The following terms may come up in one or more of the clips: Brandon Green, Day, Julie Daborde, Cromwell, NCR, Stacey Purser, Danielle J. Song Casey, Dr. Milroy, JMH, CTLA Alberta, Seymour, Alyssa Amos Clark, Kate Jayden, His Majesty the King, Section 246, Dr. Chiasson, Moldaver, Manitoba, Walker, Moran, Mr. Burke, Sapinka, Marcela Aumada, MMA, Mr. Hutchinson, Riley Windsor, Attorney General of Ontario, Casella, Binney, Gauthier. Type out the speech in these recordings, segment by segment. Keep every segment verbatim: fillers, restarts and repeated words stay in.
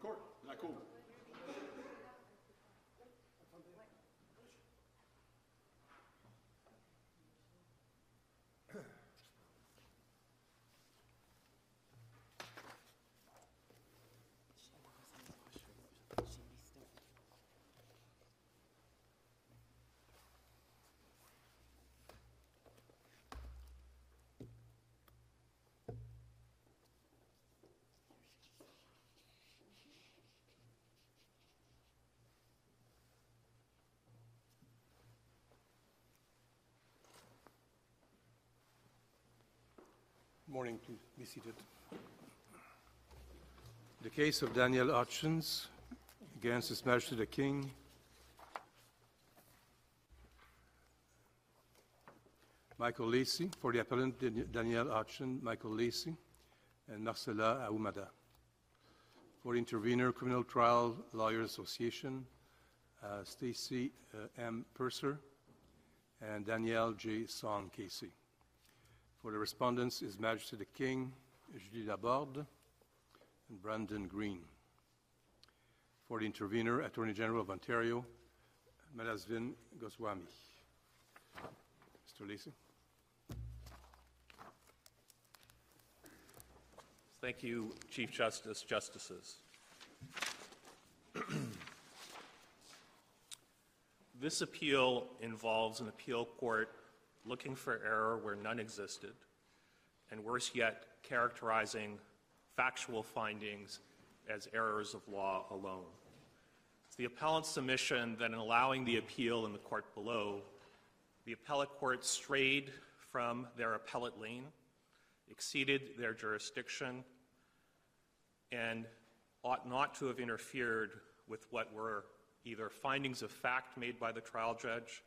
court. Isn't that cool? Morning, please be seated. The case of Daniel Hodgson against His Majesty the King. Michael Lacy, for the appellant Daniel Hodgson, Michael Lacy, and Marcela Aumada. For the intervener, Criminal Trial Lawyers Association, uh, Stacey uh, M. Purser, and Danielle J. Song Casey. For the respondents, His Majesty the King, Julie Daborde, and Brandon Green. For the intervener, Attorney General of Ontario, Manasvin Goswami. Mister Lacy. Thank you, Chief Justice, Justices. This appeal involves an appeal court looking for error where none existed, and worse yet, characterizing factual findings as errors of law alone. It's the appellant's submission that in allowing the appeal in the court below, the appellate court strayed from their appellate lane, exceeded their jurisdiction, and ought not to have interfered with what were either findings of fact made by the trial judge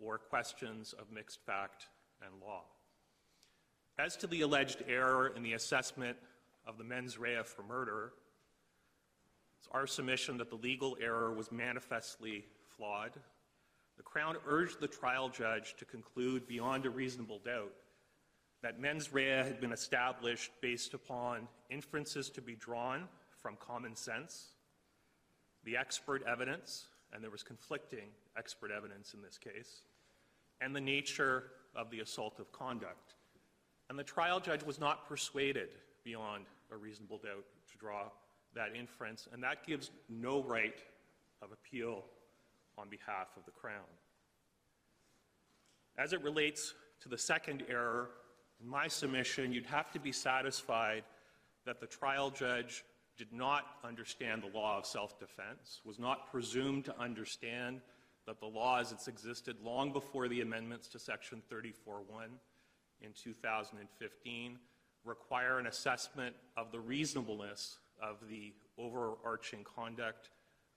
or questions of mixed fact and law. As to the alleged error in the assessment of the mens rea for murder, it's our submission that the legal error was manifestly flawed. The Crown urged the trial judge to conclude beyond a reasonable doubt that mens rea had been established based upon inferences to be drawn from common sense, the expert evidence, and there was conflicting expert evidence in this case, and the nature of the assaultive conduct. And the trial judge was not persuaded beyond a reasonable doubt to draw that inference, and that gives no right of appeal on behalf of the Crown. As it relates to the second error, in my submission, you'd have to be satisfied that the trial judge did not understand the law of self-defense, was not presumed to understand that the law as it's existed long before the amendments to Section thirty-four point one in two thousand fifteen require an assessment of the reasonableness of the overarching conduct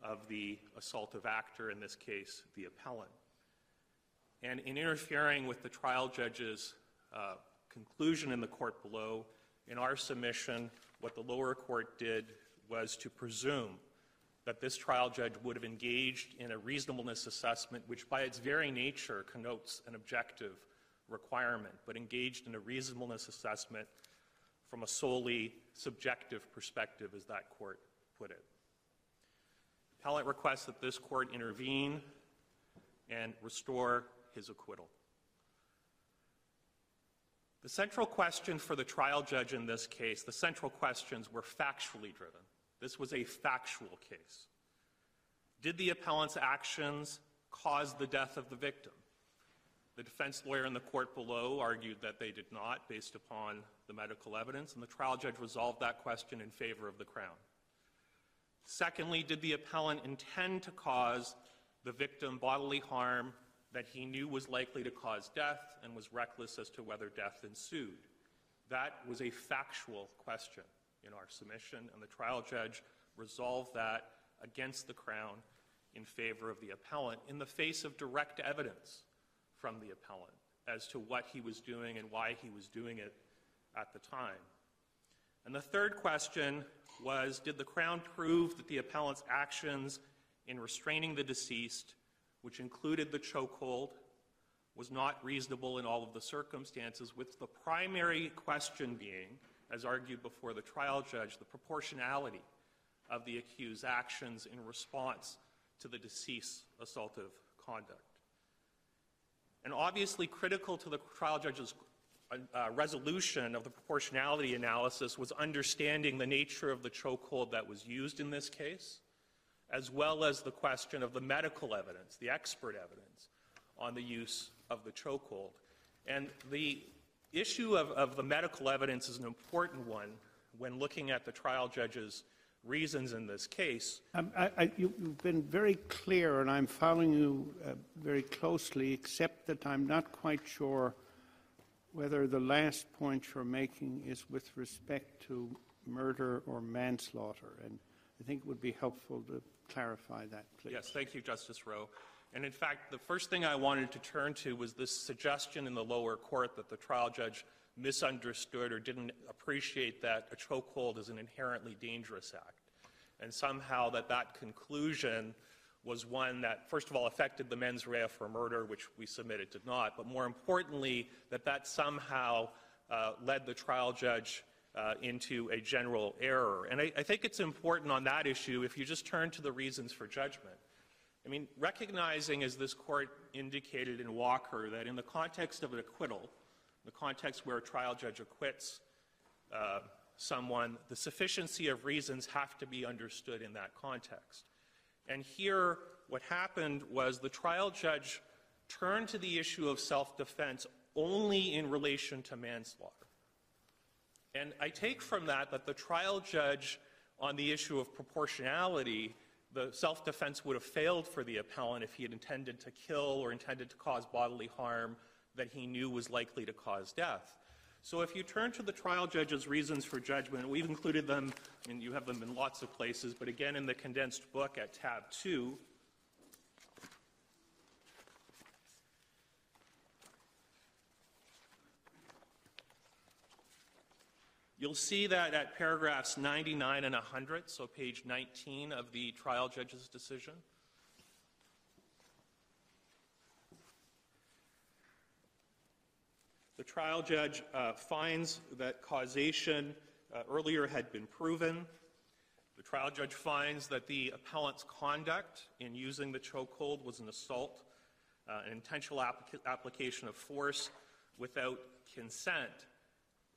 of the assaultive actor, in this case, the appellant. And in interfering with the trial judge's uh, conclusion in the court below, in our submission, what the lower court did was to presume that this trial judge would have engaged in a reasonableness assessment, which by its very nature connotes an objective requirement, but engaged in a reasonableness assessment from a solely subjective perspective, as that court put it. The appellant requests that this court intervene and restore his acquittal. The central question for the trial judge in this case, the central questions were factually driven. This was a factual case. Did the appellant's actions cause the death of the victim? The defense lawyer in the court below argued that they did not, based upon the medical evidence, and the trial judge resolved that question in favor of the Crown. Secondly, did the appellant intend to cause the victim bodily harm that he knew was likely to cause death and was reckless as to whether death ensued? That was a factual question in our submission, and the trial judge resolved that against the Crown in favor of the appellant in the face of direct evidence from the appellant as to what he was doing and why he was doing it at the time. And the third question was, did the Crown prove that the appellant's actions in restraining the deceased, which included the chokehold, was not reasonable in all of the circumstances, with the primary question being, as argued before the trial judge, the proportionality of the accused's actions in response to the deceased's assaultive conduct. And obviously critical to the trial judge's uh, resolution of the proportionality analysis was understanding the nature of the chokehold that was used in this case, as well as the question of the medical evidence, the expert evidence, on the use of the chokehold. And the issue of, of the medical evidence is an important one when looking at the trial judge's reasons in this case. Um, I, I, you, you've been very clear, and I'm following you uh, very closely, except that I'm not quite sure whether the last point you're making is with respect to murder or manslaughter. And I think it would be helpful to clarify that, please. Yes, thank you, Justice Rowe. And in fact, the first thing I wanted to turn to was this suggestion in the lower court that the trial judge misunderstood or didn't appreciate that a chokehold is an inherently dangerous act. And somehow that that conclusion was one that, first of all, affected the mens rea for murder, which we submitted did not, but more importantly, that that somehow uh, led the trial judge uh, into a general error. And I, I think it's important on that issue if you just turn to the reasons for judgment. I mean, recognizing, as this court indicated in Walker, that in the context of an acquittal, the context where a trial judge acquits uh, someone, the sufficiency of reasons have to be understood in that context. And here, what happened was the trial judge turned to the issue of self-defense only in relation to manslaughter. And I take from that that the trial judge, on the issue of proportionality, the self-defense would have failed for the appellant if he had intended to kill or intended to cause bodily harm that he knew was likely to cause death. So if you turn to the trial judge's reasons for judgment, we've included them, and you have them in lots of places, but again in the condensed book at tab two, you'll see that at paragraphs ninety-nine and one hundred, so page nineteen of the trial judge's decision. The trial judge uh, finds that causation uh, earlier had been proven. The trial judge finds that the appellant's conduct in using the chokehold was an assault, uh, an intentional applica- application of force without consent.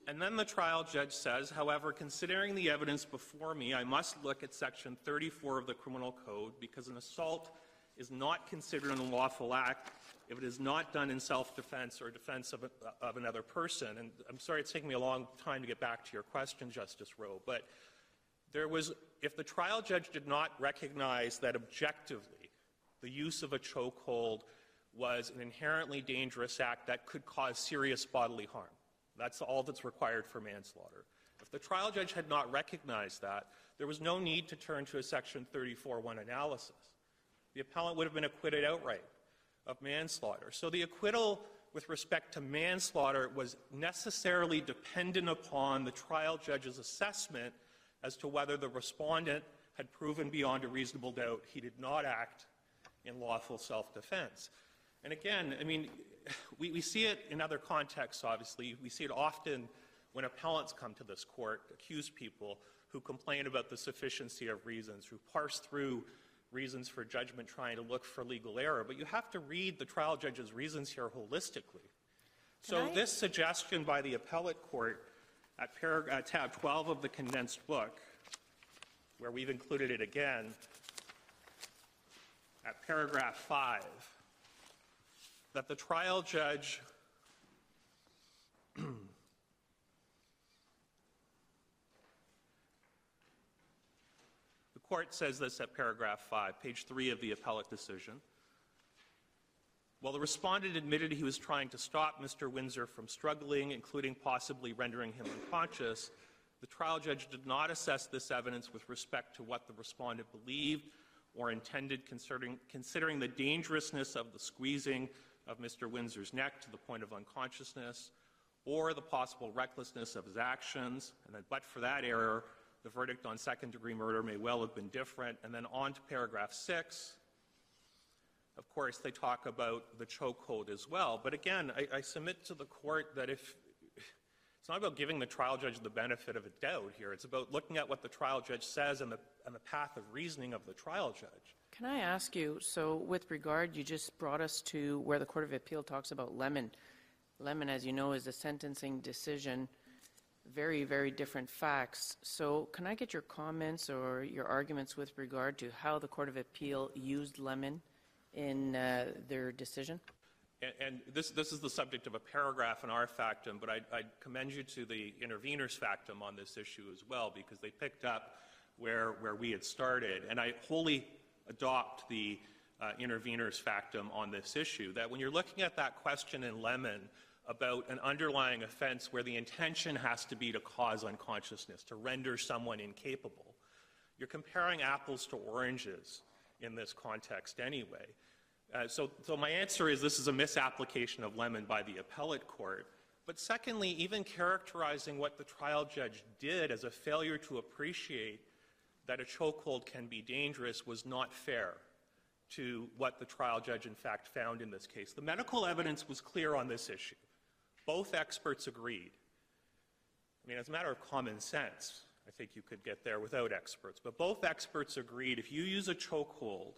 And then the trial judge says, however, considering the evidence before me, I must look at Section thirty-four of the Criminal Code because an assault is not considered an unlawful act if it is not done in self-defense or defense of, a, of another person. And I'm sorry it's taking me a long time to get back to your question, Justice Rowe, but there was, if the trial judge did not recognize that objectively the use of a chokehold was an inherently dangerous act that could cause serious bodily harm, that's all that's required for manslaughter. If the trial judge had not recognized that, there was no need to turn to a Section thirty-four point one analysis. The appellant would have been acquitted outright of manslaughter. So the acquittal with respect to manslaughter was necessarily dependent upon the trial judge's assessment as to whether the respondent had proven beyond a reasonable doubt he did not act in lawful self-defense. And again, I mean, we, we see it in other contexts, obviously. We see it often when appellants come to this court, accused people who complain about the sufficiency of reasons, who parse through reasons for judgment trying to look for legal error. But you have to read the trial judge's reasons here holistically. So this suggestion by the appellate court at parag- uh, tab twelve of the condensed book, where we've included it again, at paragraph five, that the trial judge the court says this at paragraph five, page three of the appellate decision. While the respondent admitted he was trying to stop Mister Windsor from struggling, including possibly rendering him unconscious, the trial judge did not assess this evidence with respect to what the respondent believed or intended concerning, considering the dangerousness of the squeezing of Mister Windsor's neck to the point of unconsciousness, or the possible recklessness of his actions, and that but for that error, the verdict on second-degree murder may well have been different. And then on to paragraph six. Of course, they talk about the chokehold as well. But again, I, I submit to the court that if It's not about giving the trial judge the benefit of a doubt here. It's about looking at what the trial judge says and the, and the path of reasoning of the trial judge. Can I ask you, so with regard, you just brought us to where the Court of Appeal talks about Lemon. Lemon, as you know, is a sentencing decision, very, very different facts. So can I get your comments or your arguments with regard to how the Court of Appeal used Lemon in uh, their decision? And this, this is the subject of a paragraph in our factum, but I'd, I'd commend you to the intervener's factum on this issue as well, because they picked up where, where we had started. And I wholly adopt the uh, intervener's factum on this issue, that when you're looking at that question in Lemon about an underlying offense where the intention has to be to cause unconsciousness, to render someone incapable, you're comparing apples to oranges in this context anyway. Uh, so, so my answer is this is a misapplication of Lemon by the appellate court. But secondly, even characterizing what the trial judge did as a failure to appreciate that a chokehold can be dangerous was not fair to what the trial judge in fact found in this case. The medical evidence was clear on this issue. Both experts agreed. I mean, as a matter of common sense, I think you could get there without experts. But both experts agreed if you use a chokehold,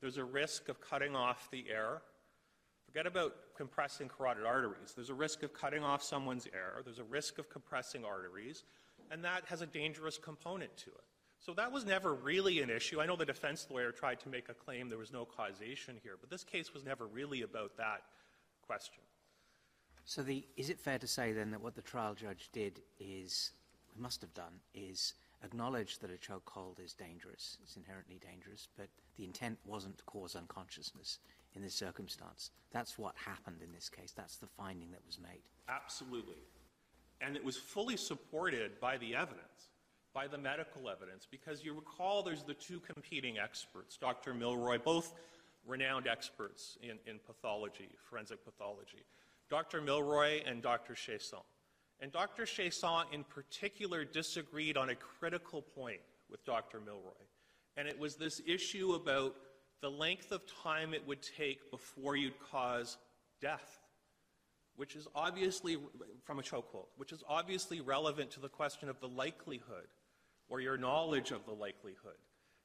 there's a risk of cutting off the air. Forget about compressing carotid arteries. There's a risk of cutting off someone's air. There's a risk of compressing arteries, and that has a dangerous component to it. So that was never really an issue. I know the defense lawyer tried to make a claim there was no causation here, but this case was never really about that question. So the, is it fair to say then that what the trial judge did is, we must have done, is acknowledge that a chokehold is dangerous, it's inherently dangerous, but the intent wasn't to cause unconsciousness in this circumstance. That's what happened in this case. That's the finding that was made. Absolutely. And it was fully supported by the evidence, by the medical evidence, because you recall there's the two competing experts, Doctor Milroy, both renowned experts in, in pathology, forensic pathology, Doctor Milroy and Doctor Chiasson. And Doctor Chiasson in particular disagreed on a critical point with Doctor Milroy. And it was this issue about the length of time it would take before you'd cause death, which is obviously, from a chokehold, which is obviously relevant to the question of the likelihood or your knowledge of the likelihood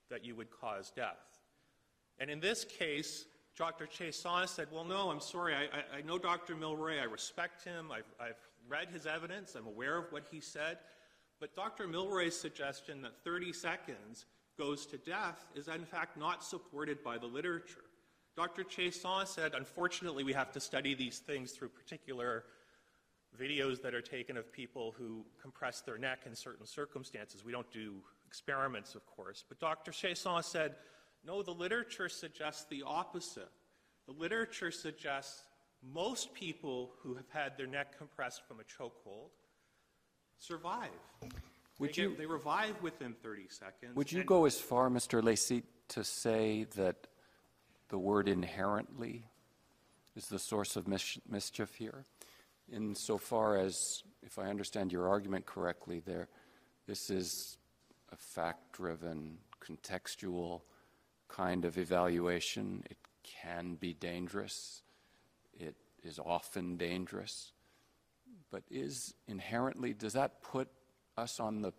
that you would cause death. And in this case, Doctor Chiasson said, well, no, I'm sorry, I, I, I know Doctor Milroy, I respect him, I've, I've read his evidence, I'm aware of what he said, but Doctor Milroy's suggestion that thirty seconds goes to death is, in fact, not supported by the literature. Doctor Chiasson said, unfortunately, we have to study these things through particular videos that are taken of people who compress their neck in certain circumstances. We don't do experiments, of course, but Doctor Chiasson said, no, the literature suggests the opposite. The literature suggests most people who have had their neck compressed from a chokehold survive. Would they, you, get, they revive within thirty seconds. Would you go as far, Mister Lacy, to say that the word inherently is the source of mis mischief here? Insofar as, if I understand your argument correctly there, this is a fact-driven, contextual kind of evaluation. It can be dangerous. It is often dangerous. But is inherently, does that put us on the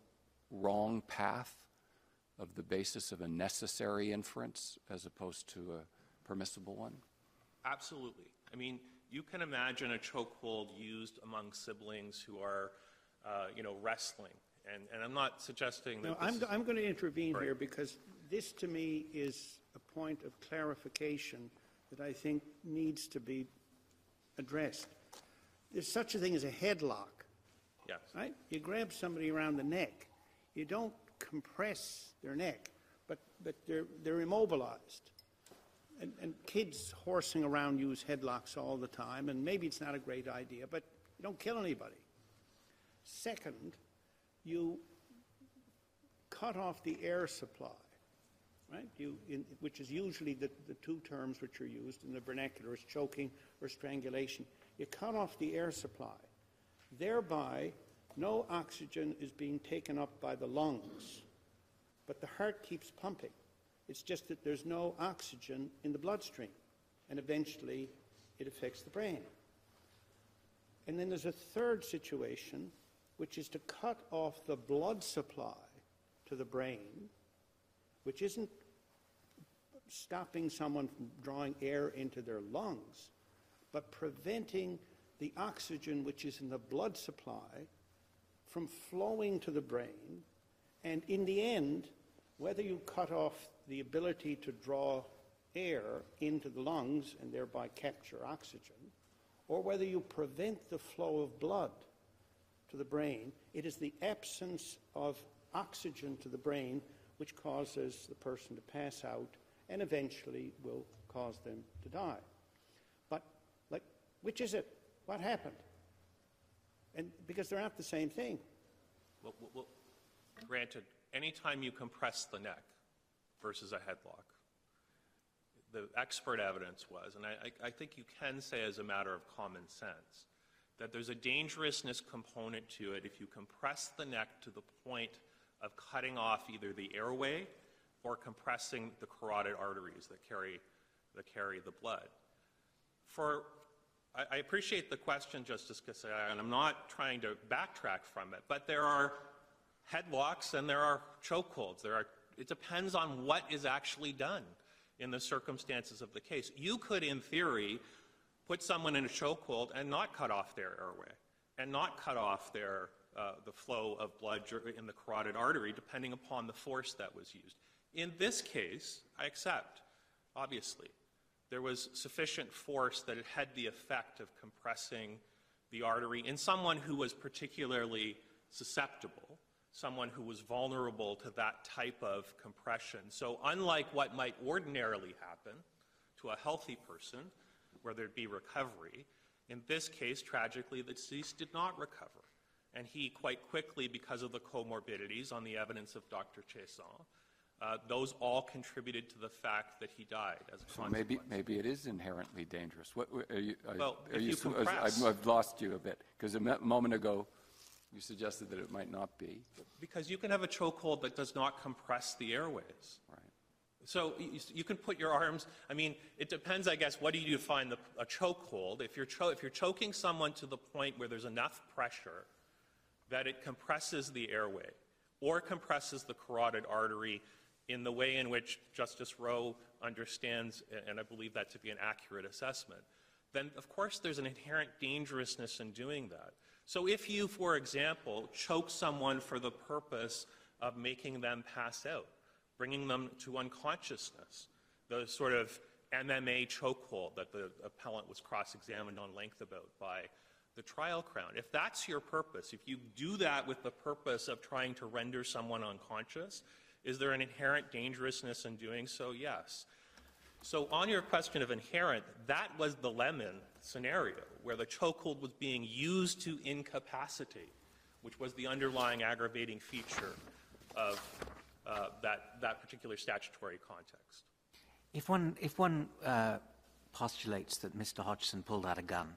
wrong path of the basis of a necessary inference as opposed to a permissible one? Absolutely. I mean, you can imagine a chokehold used among siblings who are, uh, you know, wrestling. And, and I'm not suggesting that. No, I'm, I'm going to intervene right here, because this to me is a point of clarification that I think needs to be addressed. There's such a thing as a headlock. Yes. Right? You grab somebody around the neck. You don't compress their neck, but, but they're, they're immobilized. And, and kids horsing around use headlocks all the time, and maybe it's not a great idea, but you don't kill anybody. Second, you cut off the air supply, right? You, in, which is usually the, the two terms which are used in the vernacular is choking or strangulation. You cut off the air supply. Thereby, no oxygen is being taken up by the lungs, but the heart keeps pumping. It's just that there's no oxygen in the bloodstream, and eventually it affects the brain. And then there's a third situation, which is to cut off the blood supply to the brain, which isn't stopping someone from drawing air into their lungs, but preventing the oxygen which is in the blood supply from flowing to the brain. And in the end, whether you cut off the ability to draw air into the lungs and thereby capture oxygen, or whether you prevent the flow of blood to the brain, it is the absence of oxygen to the brain which causes the person to pass out and eventually will cause them to die. But, like, which is it? What happened? And because they're not the same thing. Well, well, well, granted, anytime you compress the neck versus a headlock, the expert evidence was, and I, I think you can say as a matter of common sense, that there's a dangerousness component to it if you compress the neck to the point of cutting off either the airway or compressing the carotid arteries that carry, that carry the blood. For, I, I appreciate the question, Justice Casella, and I'm not trying to backtrack from it, but there are headlocks and there are chokeholds. There are, it depends on what is actually done in the circumstances of the case. You could, in theory, put someone in a chokehold and not cut off their airway, and not cut off their, uh, the flow of blood in the carotid artery, depending upon the force that was used. In this case, I accept, obviously, there was sufficient force that it had the effect of compressing the artery in someone who was particularly susceptible, someone who was vulnerable to that type of compression. So unlike what might ordinarily happen to a healthy person, where there'd be recovery. In this case, tragically, the deceased did not recover. And he quite quickly, because of the comorbidities on the evidence of Doctor Chiasson, uh, those all contributed to the fact that he died as a consequence. So maybe, maybe it is inherently dangerous. What, are you, are, well, are if you, you compress, I've, I've lost you a bit, because a moment ago you suggested that it might not be. Because you can have a chokehold that does not compress the airways. Right. So you can put your arms, I mean, it depends, I guess, what do you define the, a chokehold? If you're, cho if you're choking someone to the point where there's enough pressure that it compresses the airway or compresses the carotid artery in the way in which Justice Rowe understands, and I believe that to be an accurate assessment, then of course there's an inherent dangerousness in doing that. So if you, for example, choke someone for the purpose of making them pass out, bringing them to unconsciousness, the sort of M M A chokehold that the appellant was cross-examined on length about by the trial crown. If that's your purpose, if you do that with the purpose of trying to render someone unconscious, is there an inherent dangerousness in doing so? Yes. So on your question of inherent, that was the Lemon scenario, where the chokehold was being used to incapacitate, which was the underlying aggravating feature of Uh, that, that particular statutory context. If one, if one uh, postulates that Mister Hodgson pulled out a gun,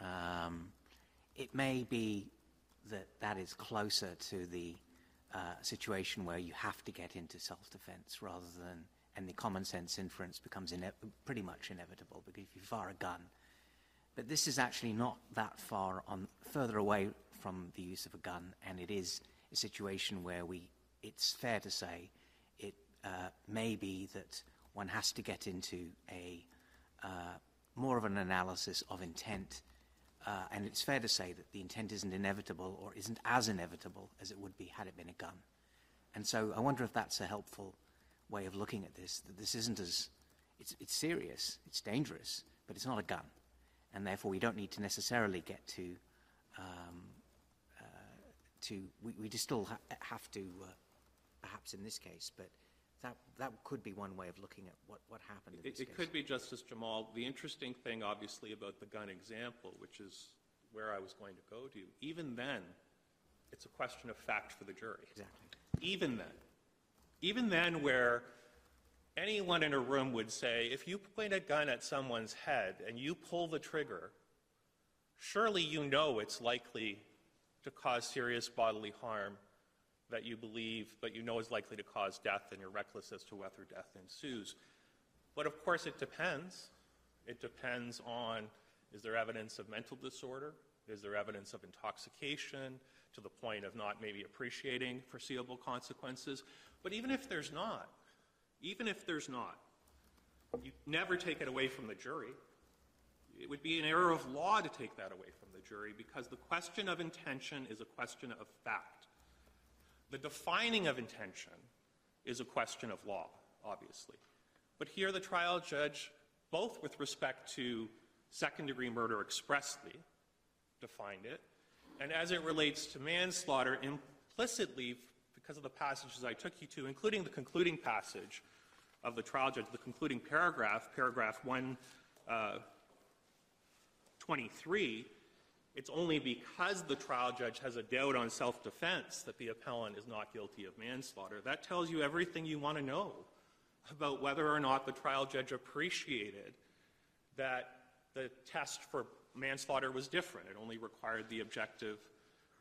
um, it may be that that is closer to the uh, situation where you have to get into self-defense rather than, and the common sense inference becomes pretty much inevitable because if you fire a gun. But this is actually not that far on, further away from the use of a gun, and it is a situation where we it's fair to say it uh, may be that one has to get into a uh, more of an analysis of intent, uh, and it's fair to say that the intent isn't inevitable or isn't as inevitable as it would be had it been a gun. And so I wonder if that's a helpful way of looking at this, that this isn't as, it's, it's serious, it's dangerous, but it's not a gun, and therefore we don't need to necessarily get to, um, uh, to we, we just still ha have to, uh, perhaps in this case, but that, that could be one way of looking at what, what happened in this case. It could be, Justice Jamal. The interesting thing, obviously, about the gun example, which is where I was going to go to, even then, it's a question of fact for the jury. Exactly. Even then. Even then where anyone in a room would say, if you point a gun at someone's head and you pull the trigger, surely you know it's likely to cause serious bodily harm that you believe, but you know is likely to cause death, and you're reckless as to whether death ensues. But of course it depends. It depends on Is there evidence of mental disorder? Is there evidence of intoxication to the point of not maybe appreciating foreseeable consequences? But even if there's not, even if there's not, you never take it away from the jury. It would be an error of law to take that away from the jury, because the question of intention is a question of fact. The defining of intention is a question of law, obviously. But here the trial judge, both with respect to second-degree murder expressly, defined it, and as it relates to manslaughter, implicitly, because of the passages I took you to, including the concluding passage of the trial judge, the concluding paragraph, paragraph one twenty-three, it's only because the trial judge has a doubt on self-defense that the appellant is not guilty of manslaughter. That tells you everything you want to know about whether or not the trial judge appreciated that the test for manslaughter was different. It only required the objective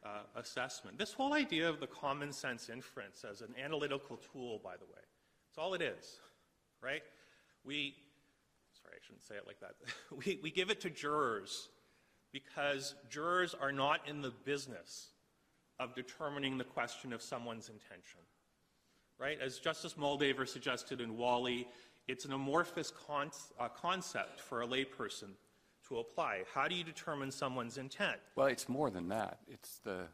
uh, assessment. This whole idea of the common sense inference as an analytical tool, by the way, it's all it is, right? We, sorry, I shouldn't say it like that. we, we give it to jurors because jurors are not in the business of determining the question of someone's intention, right? As Justice Moldaver suggested in Wally, it's an amorphous con- uh, concept for a layperson to apply. How do you determine someone's intent? Well, it's more than that. It's the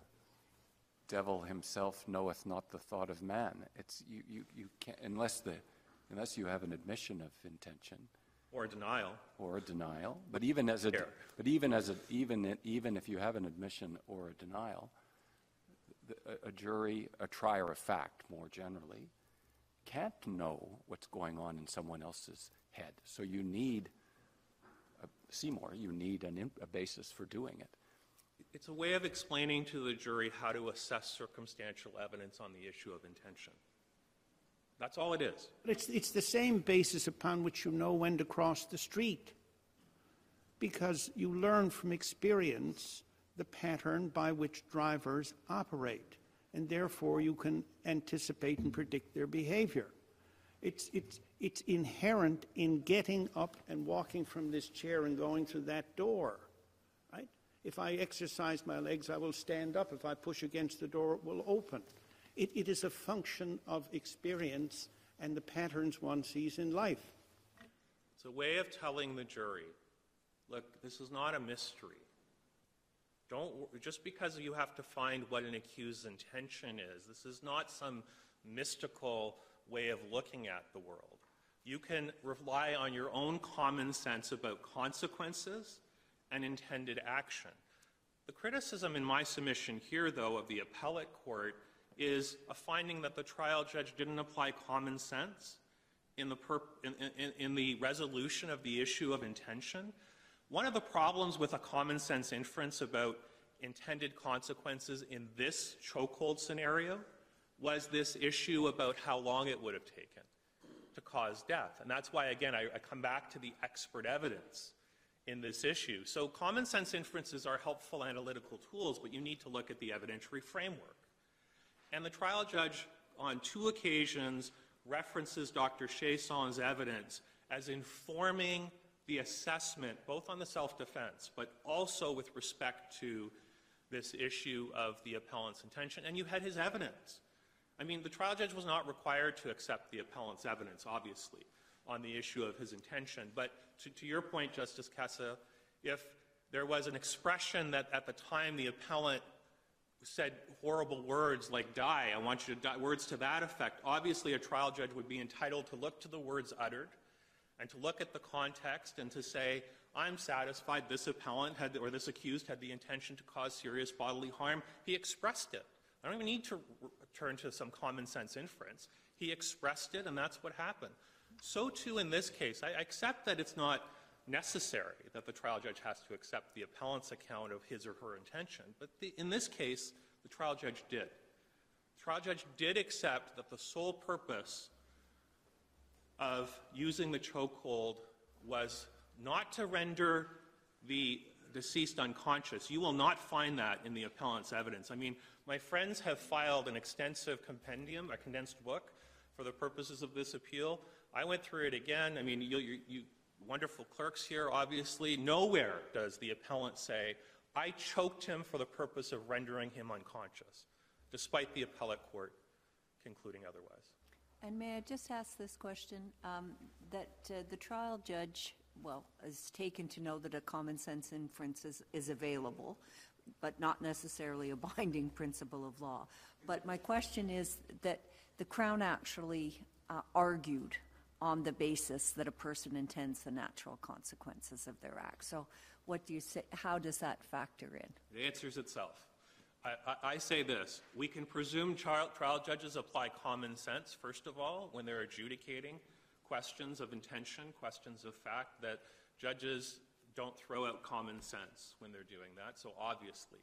devil himself knoweth not the thought of man. It's you, you, you can't, unless the, unless you have an admission of intention. Or a denial. Or a denial. But even as a, Here. but even as a, even, even if you have an admission or a denial, a, a jury, a trier of fact more generally, can't know what's going on in someone else's head. So you need Seymour, you need an imp- a basis for doing it. It's a way of explaining to the jury how to assess circumstantial evidence on the issue of intention. That's all it is. But it's, it's the same basis upon which you know when to cross the street, because you learn from experience the pattern by which drivers operate, and therefore you can anticipate and predict their behavior. It's, it's, it's inherent in getting up and walking from this chair and going through that door, right? If I exercise my legs, I will stand up. If I push against the door, it will open. It, it is a function of experience and the patterns one sees in life. It's a way of telling the jury, look, this is not a mystery. Don't, just because you have to find what an accused's intention is, this is not some mystical way of looking at the world. You can rely on your own common sense about consequences and intended action. The criticism in my submission here, though, of the appellate court is a finding that the trial judge didn't apply common sense in the, perp- in, in, in the resolution of the issue of intention. One of the problems with a common sense inference about intended consequences in this chokehold scenario was this issue about how long it would have taken to cause death. And that's why, again, I, I come back to the expert evidence in this issue. So common sense inferences are helpful analytical tools, but you need to look at the evidentiary framework. And the trial judge, on two occasions, references Doctor Chiasson's evidence as informing the assessment, both on the self-defense, but also with respect to this issue of the appellant's intention. And you had his evidence. I mean, the trial judge was not required to accept the appellant's evidence, obviously, on the issue of his intention. But to, to your point, Justice Kessa, if there was an expression that at the time the appellant said horrible words like die, I want you to die, words to that effect, obviously a trial judge would be entitled to look to the words uttered and to look at the context and to say, I'm satisfied this appellant had, or this accused had the intention to cause serious bodily harm. He expressed it. I don't even need to turn to some common sense inference. He expressed it, and that's what happened. So, too, in this case, I accept that it's not necessary that the trial judge has to accept the appellant's account of his or her intention, but the, in this case, the trial judge did. The trial judge did accept that the sole purpose of using the chokehold was not to render the deceased unconscious. You will not find that in the appellant's evidence. I mean, my friends have filed an extensive compendium, a condensed book, for the purposes of this appeal. I went through it again. I mean, you, you, you, wonderful clerks here, obviously, nowhere does the appellant say, I choked him for the purpose of rendering him unconscious, despite the appellate court concluding otherwise. And may I just ask this question, um, that uh, the trial judge, well, is taken to know that a common sense inference is, is available, but not necessarily a binding principle of law. But my question is that the Crown actually uh, argued on the basis that a person intends the natural consequences of their act. So what do you say, how does that factor in? It answers itself. I, I, I say this, we can presume trial, trial judges apply common sense, first of all, when they're adjudicating questions of intention, questions of fact, that judges don't throw out common sense when they're doing that. So obviously,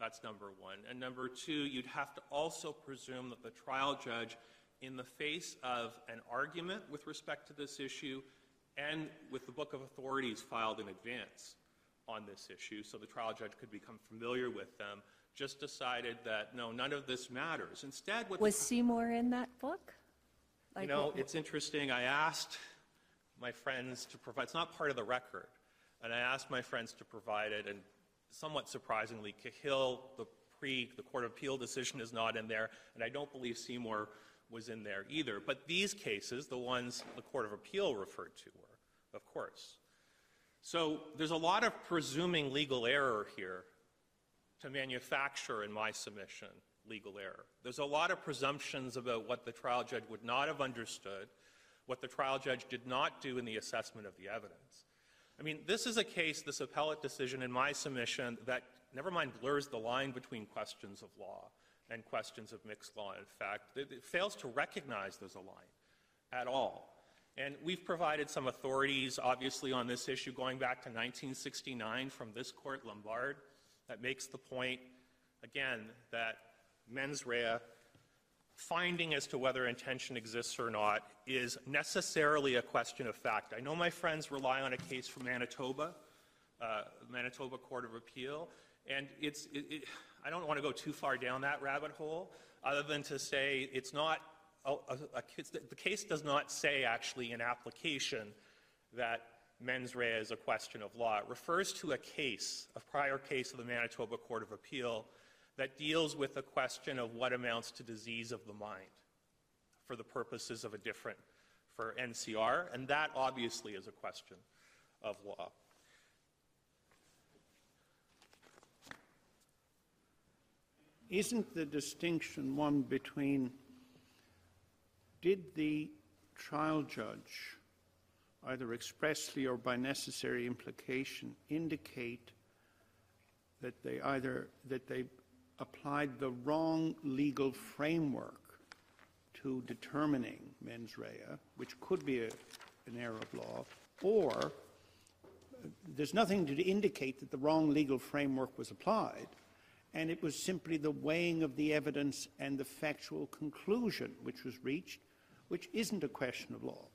that's number one. And number two, you'd have to also presume that the trial judge, in the face of an argument with respect to this issue and with the book of authorities filed in advance on this issue, so the trial judge could become familiar with them, just decided that, no, none of this matters. Instead, what was Seymour in that book? Like, you know, it's interesting. I asked my friends to provide, it's not part of the record, and I asked my friends to provide it, and somewhat surprisingly, Cahill, the pre, the Court of Appeal decision is not in there, and I don't believe Seymour was in there either. But these cases, the ones the Court of Appeal referred to were, of course. So there's a lot of presuming legal error here to manufacture, in my submission, legal error. There's a lot of presumptions about what the trial judge would not have understood, what the trial judge did not do in the assessment of the evidence. I mean, this is a case, this appellate decision, in my submission, that never mind blurs the line between questions of law and questions of mixed law. In fact, it, it fails to recognize there's a line at all. And we've provided some authorities, obviously, on this issue going back to nineteen sixty-nine from this court, Lombard, that makes the point, again, that mens rea, finding as to whether intention exists or not, is necessarily a question of fact. I know my friends rely on a case from Manitoba, uh, Manitoba Court of Appeal, and it's, it, it, I don't want to go too far down that rabbit hole, other than to say it's not, a, a, a, it's, the case does not say actually in application that mens rea is a question of law. It refers to a case, a prior case of the Manitoba Court of Appeal that deals with the question of what amounts to disease of the mind for the purposes of a different, for N C R, and that obviously is a question of law. Isn't the distinction one between, did the trial judge either expressly or by necessary implication indicate that they either that they applied the wrong legal framework to determining mens rea, which could be a, an error of law, or there's nothing to indicate that the wrong legal framework was applied, and it was simply the weighing of the evidence and the factual conclusion which was reached, which isn't a question of law.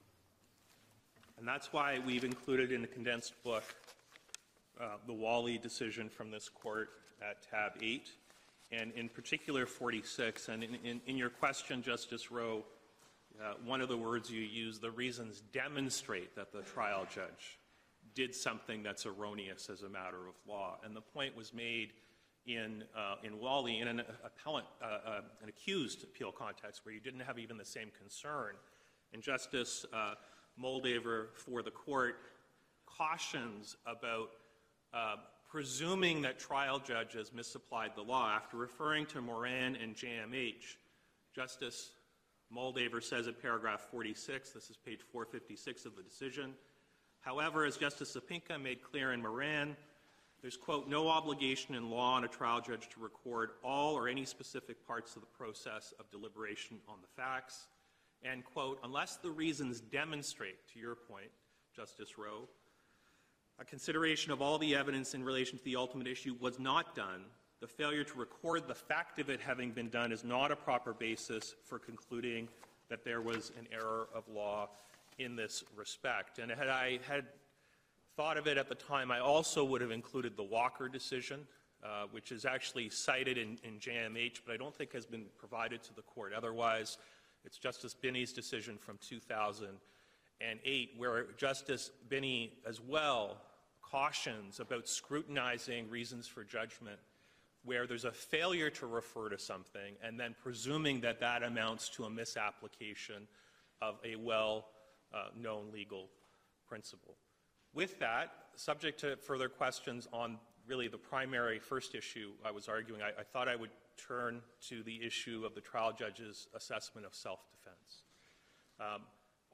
And that's why we've included in the condensed book uh, the Wally decision from this court at tab eight, and in particular forty-six. And in, in, in your question, Justice Rowe, uh, one of the words you use, the reasons demonstrate that the trial judge did something that's erroneous as a matter of law. And the point was made in, uh, in Wally, in an appellant, uh, uh, an accused appeal context, where you didn't have even the same concern. And Justice uh, Moldaver for the court cautions about uh, presuming that trial judges misapplied the law. After referring to Moran and J M H, Justice Moldaver says at paragraph forty-six, this is page four fifty-six of the decision, however, as Justice Sapinka made clear in Moran, there's, quote, no obligation in law on a trial judge to record all or any specific parts of the process of deliberation on the facts. And, quote, unless the reasons demonstrate, to your point, Justice Rowe, a consideration of all the evidence in relation to the ultimate issue was not done, the failure to record the fact of it having been done is not a proper basis for concluding that there was an error of law in this respect. And had I had thought of it at the time, I also would have included the Walker decision, uh, which is actually cited in, in J M H, but I don't think has been provided to the court otherwise. It's Justice Binney's decision from two thousand and eight, where Justice Binney as well cautions about scrutinizing reasons for judgment where there's a failure to refer to something and then presuming that that amounts to a misapplication of a well-known uh, legal principle. With that, subject to further questions on really the primary first issue I was arguing, I, I thought I would turn to the issue of the trial judge's assessment of self-defense. Um,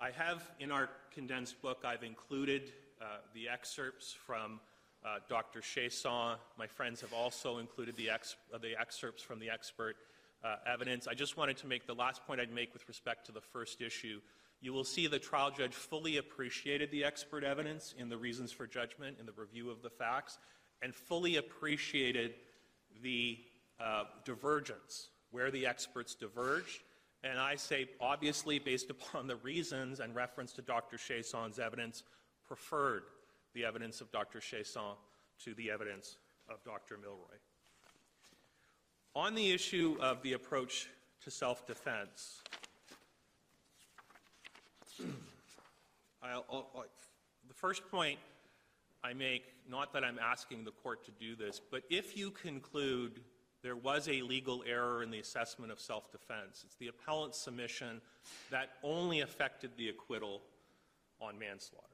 I have in our condensed book, I've included uh, the excerpts from uh, Doctor Chiasson. My friends have also included the, ex uh, the excerpts from the expert uh, evidence. I just wanted to make the last point I'd make with respect to the first issue. You will see the trial judge fully appreciated the expert evidence in the reasons for judgment, in the review of the facts, and fully appreciated the uh, divergence, where the experts diverged. And I say, obviously, based upon the reasons and reference to Doctor Chiasson's evidence, preferred the evidence of Doctor Chiasson to the evidence of Doctor Milroy. On the issue of the approach to self-defense, I'll, I'll, the first point I make, not that I'm asking the court to do this, but if you conclude there was a legal error in the assessment of self-defense, it's the appellant's submission that only affected the acquittal on manslaughter.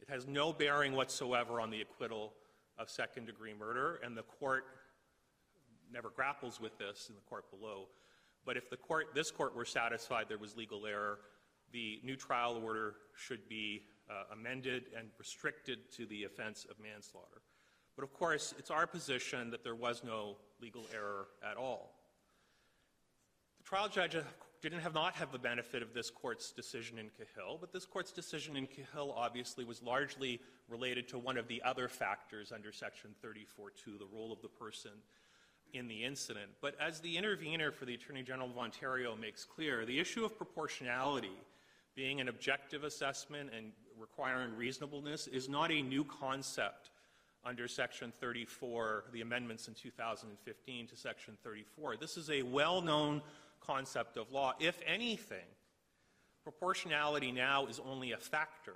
It has no bearing whatsoever on the acquittal of second-degree murder, and the court never grapples with this in the court below. But if the court, this court were satisfied there was legal error, the new trial order should be uh, amended and restricted to the offense of manslaughter. But of course, it's our position that there was no legal error at all. The trial judge didn't have not have the benefit of this court's decision in Cahill, but this court's decision in Cahill obviously was largely related to one of the other factors under Section thirty-four two, the role of the person in the incident. But as the intervener for the Attorney General of Ontario makes clear, the issue of proportionality being an objective assessment and requiring reasonableness is not a new concept under Section thirty-four, the amendments in two thousand fifteen to Section thirty-four. This is a well-known concept of law. If anything, proportionality now is only a factor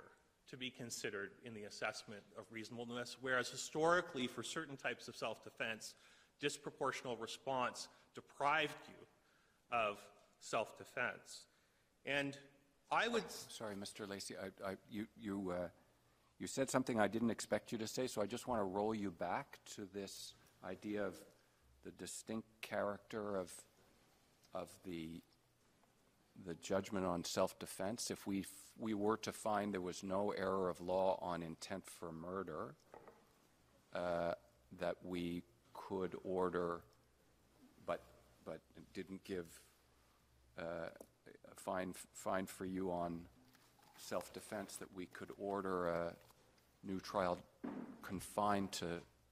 to be considered in the assessment of reasonableness, whereas historically, for certain types of self-defense, disproportional response deprived you of self-defense. And I would... Sorry, Mister Lacy, I, I, you, you, uh, you said something I didn't expect you to say, so I just want to roll you back to this idea of the distinct character of, of the, the judgment on self-defense. If we, f we were to find there was no error of law on intent for murder, uh, that we could order but, but didn't give... Uh, Fine, fine for you on self-defense, that we could order a new trial confined to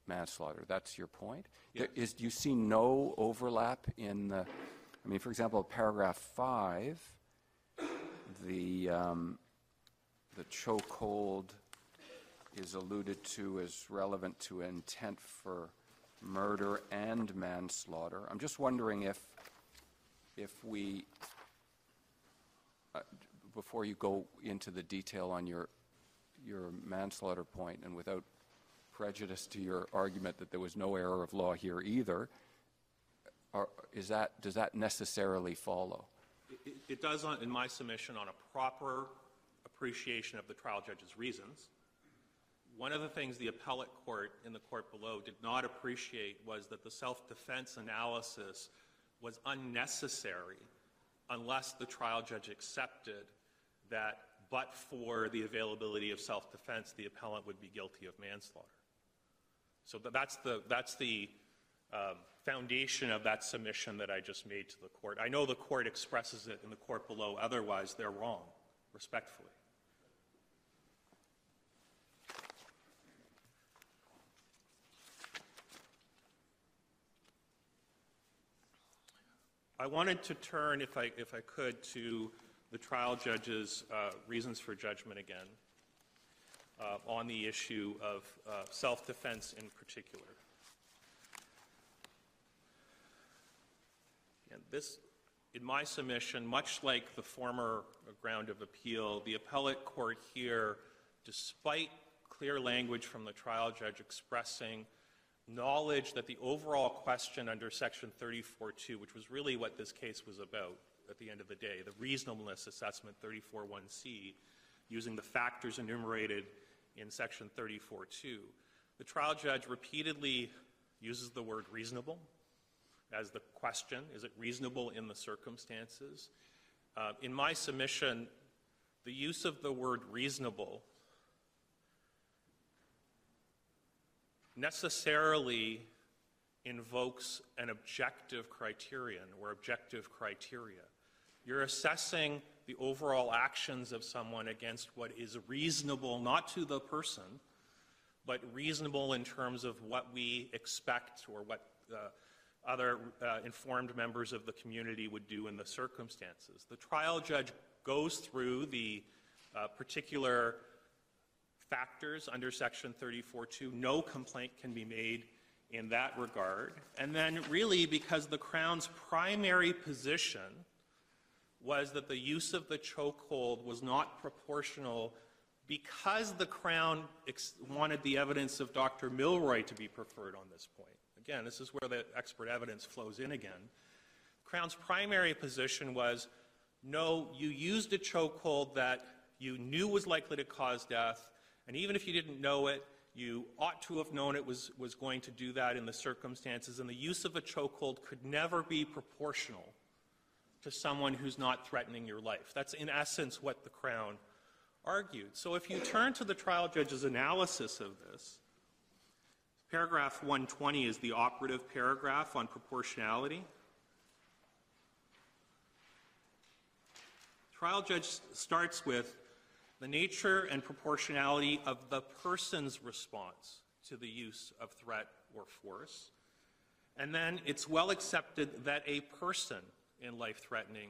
manslaughter. That's your point? Yes. There is, do you see no overlap in the, I mean, for example, paragraph five, the, um, the chokehold is alluded to as relevant to intent for murder and manslaughter. I'm just wondering if, if we... Uh, before you go into the detail on your your manslaughter point, and without prejudice to your argument that there was no error of law here either, are, is that does that necessarily follow? It, it does, on, in my submission, on a proper appreciation of the trial judge's reasons. One of the things the appellate court in the court below did not appreciate was that the self-defense analysis was unnecessary unless the trial judge accepted that, but for the availability of self-defense, the appellant would be guilty of manslaughter. So that's the, that's the um, foundation of that submission that I just made to the court. I know the court expresses it in the court below, otherwise they're wrong, respectfully. I wanted to turn, if I, if I could, to the trial judge's uh, reasons for judgment again uh, on the issue of uh, self-defense in particular. And this in my submission, much like the former ground of appeal, the appellate court here, despite clear language from the trial judge expressing knowledge that the overall question under Section thirty-four point two, which was really what this case was about at the end of the day, the reasonableness assessment thirty-four point one c, using the factors enumerated in Section thirty-four point two, the trial judge repeatedly uses the word reasonable as the question. Is it reasonable in the circumstances? Uh, in my submission, the use of the word reasonable necessarily invokes an objective criterion or objective criteria. You're assessing the overall actions of someone against what is reasonable, not to the person, but reasonable in terms of what we expect or what uh, other uh, informed members of the community would do in the circumstances. The trial judge goes through the uh, particular factors under Section thirty-four point two. No complaint can be made in that regard. And then really, because the Crown's primary position was that the use of the chokehold was not proportional because the Crown ex- wanted the evidence of Doctor Milroy to be preferred on this point. Again, this is where the expert evidence flows in again. The Crown's primary position was, no, you used a chokehold that you knew was likely to cause death, and even if you didn't know it, you ought to have known it was, was going to do that in the circumstances, and the use of a chokehold could never be proportional to someone who's not threatening your life. That's in essence what the Crown argued. So if you turn to the trial judge's analysis of this, paragraph one twenty is the operative paragraph on proportionality. The trial judge starts with the nature and proportionality of the person's response to the use of threat or force. And then it's well accepted that a person in life-threatening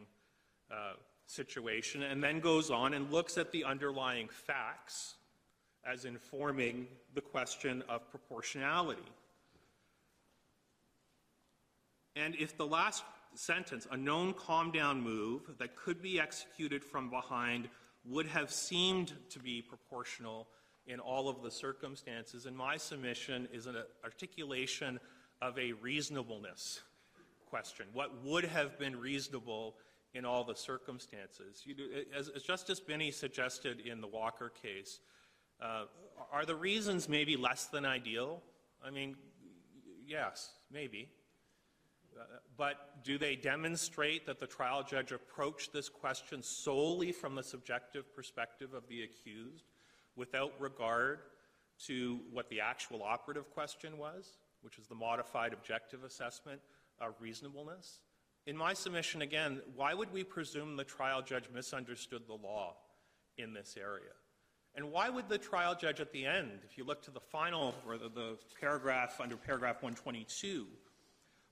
uh, situation, and then goes on and looks at the underlying facts as informing the question of proportionality. And if the last sentence, a known calm-down move that could be executed from behind, would have seemed to be proportional in all of the circumstances, in my submission is an articulation of a reasonableness question. What would have been reasonable in all the circumstances? You do, as, as Justice Binney suggested in the Walker case, uh, are the reasons maybe less than ideal? I mean, yes, maybe. Uh, but do they demonstrate that the trial judge approached this question solely from the subjective perspective of the accused without regard to what the actual operative question was, which is the modified objective assessment? Uh, reasonableness? In my submission, again, why would we presume the trial judge misunderstood the law in this area? And why would the trial judge at the end, if you look to the final, or the, the paragraph under paragraph one twenty-two,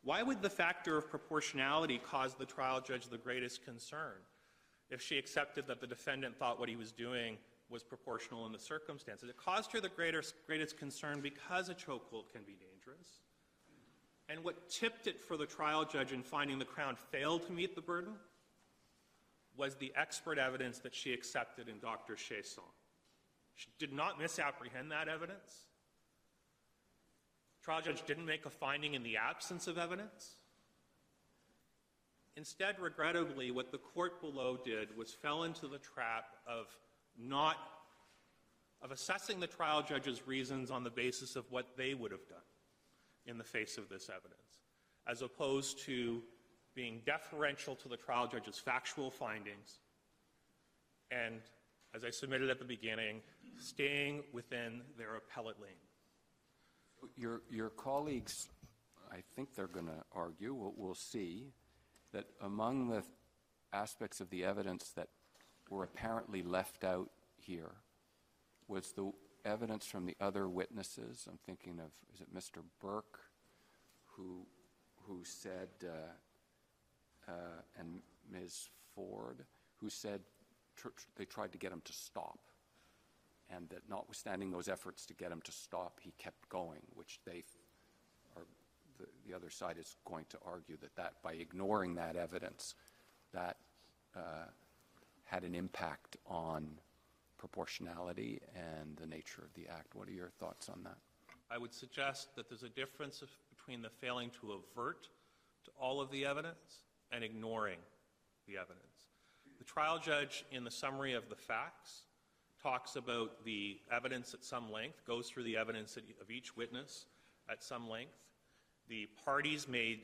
why would the factor of proportionality cause the trial judge the greatest concern if she accepted that the defendant thought what he was doing was proportional in the circumstances? It caused her the greatest, greatest concern because a chokehold can be dangerous. And what tipped it for the trial judge in finding the Crown failed to meet the burden was the expert evidence that she accepted in Doctor Chiasson. She did not misapprehend that evidence. The trial judge didn't make a finding in the absence of evidence. Instead, regrettably, what the court below did was fell into the trap of not, of assessing the trial judge's reasons on the basis of what they would have done in the face of this evidence, as opposed to being deferential to the trial judge's factual findings and, as I submitted at the beginning, staying within their appellate lane. Your, your colleagues, I think they're going to argue, we'll, we'll see, that among the aspects of the evidence that were apparently left out here was the evidence from the other witnesses. I'm thinking of, is it Mister Burke, who, who said, uh, uh, and Miz Ford, who said tr- they tried to get him to stop, and that notwithstanding those efforts to get him to stop, he kept going, which they are, the, the other side is going to argue that that by ignoring that evidence, that uh, had an impact on proportionality and the nature of the act. What are your thoughts on that? I would suggest that there's a difference of, between the failing to avert to all of the evidence and ignoring the evidence. The trial judge, in the summary of the facts, talks about the evidence at some length, goes through the evidence of each witness at some length. The parties made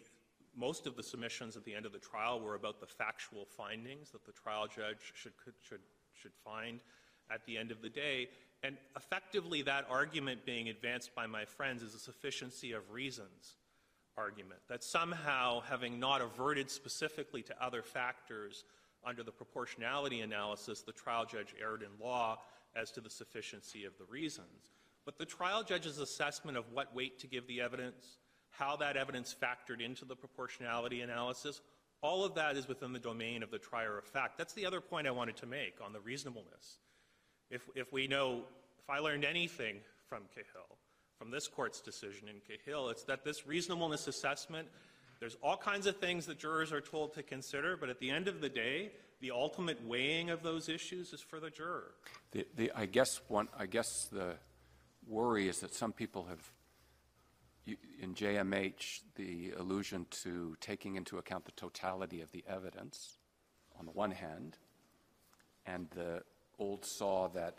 most of the submissions at the end of the trial were about the factual findings that the trial judge should, could, should, should find at the end of the day. And effectively, that argument being advanced by my friends is a sufficiency of reasons argument, that somehow, having not averted specifically to other factors under the proportionality analysis, the trial judge erred in law as to the sufficiency of the reasons. But the trial judge's assessment of what weight to give the evidence, how that evidence factored into the proportionality analysis, all of that is within the domain of the trier of fact. That's the other point I wanted to make on the reasonableness. If, if we know, if I learned anything from Cahill, from this court's decision in Cahill, it's that this reasonableness assessment, there's all kinds of things that jurors are told to consider, but at the end of the day, the ultimate weighing of those issues is for the juror. The, the, I guess one, I guess the worry is that some people have, in J M H, the allusion to taking into account the totality of the evidence on the one hand, and the old saw that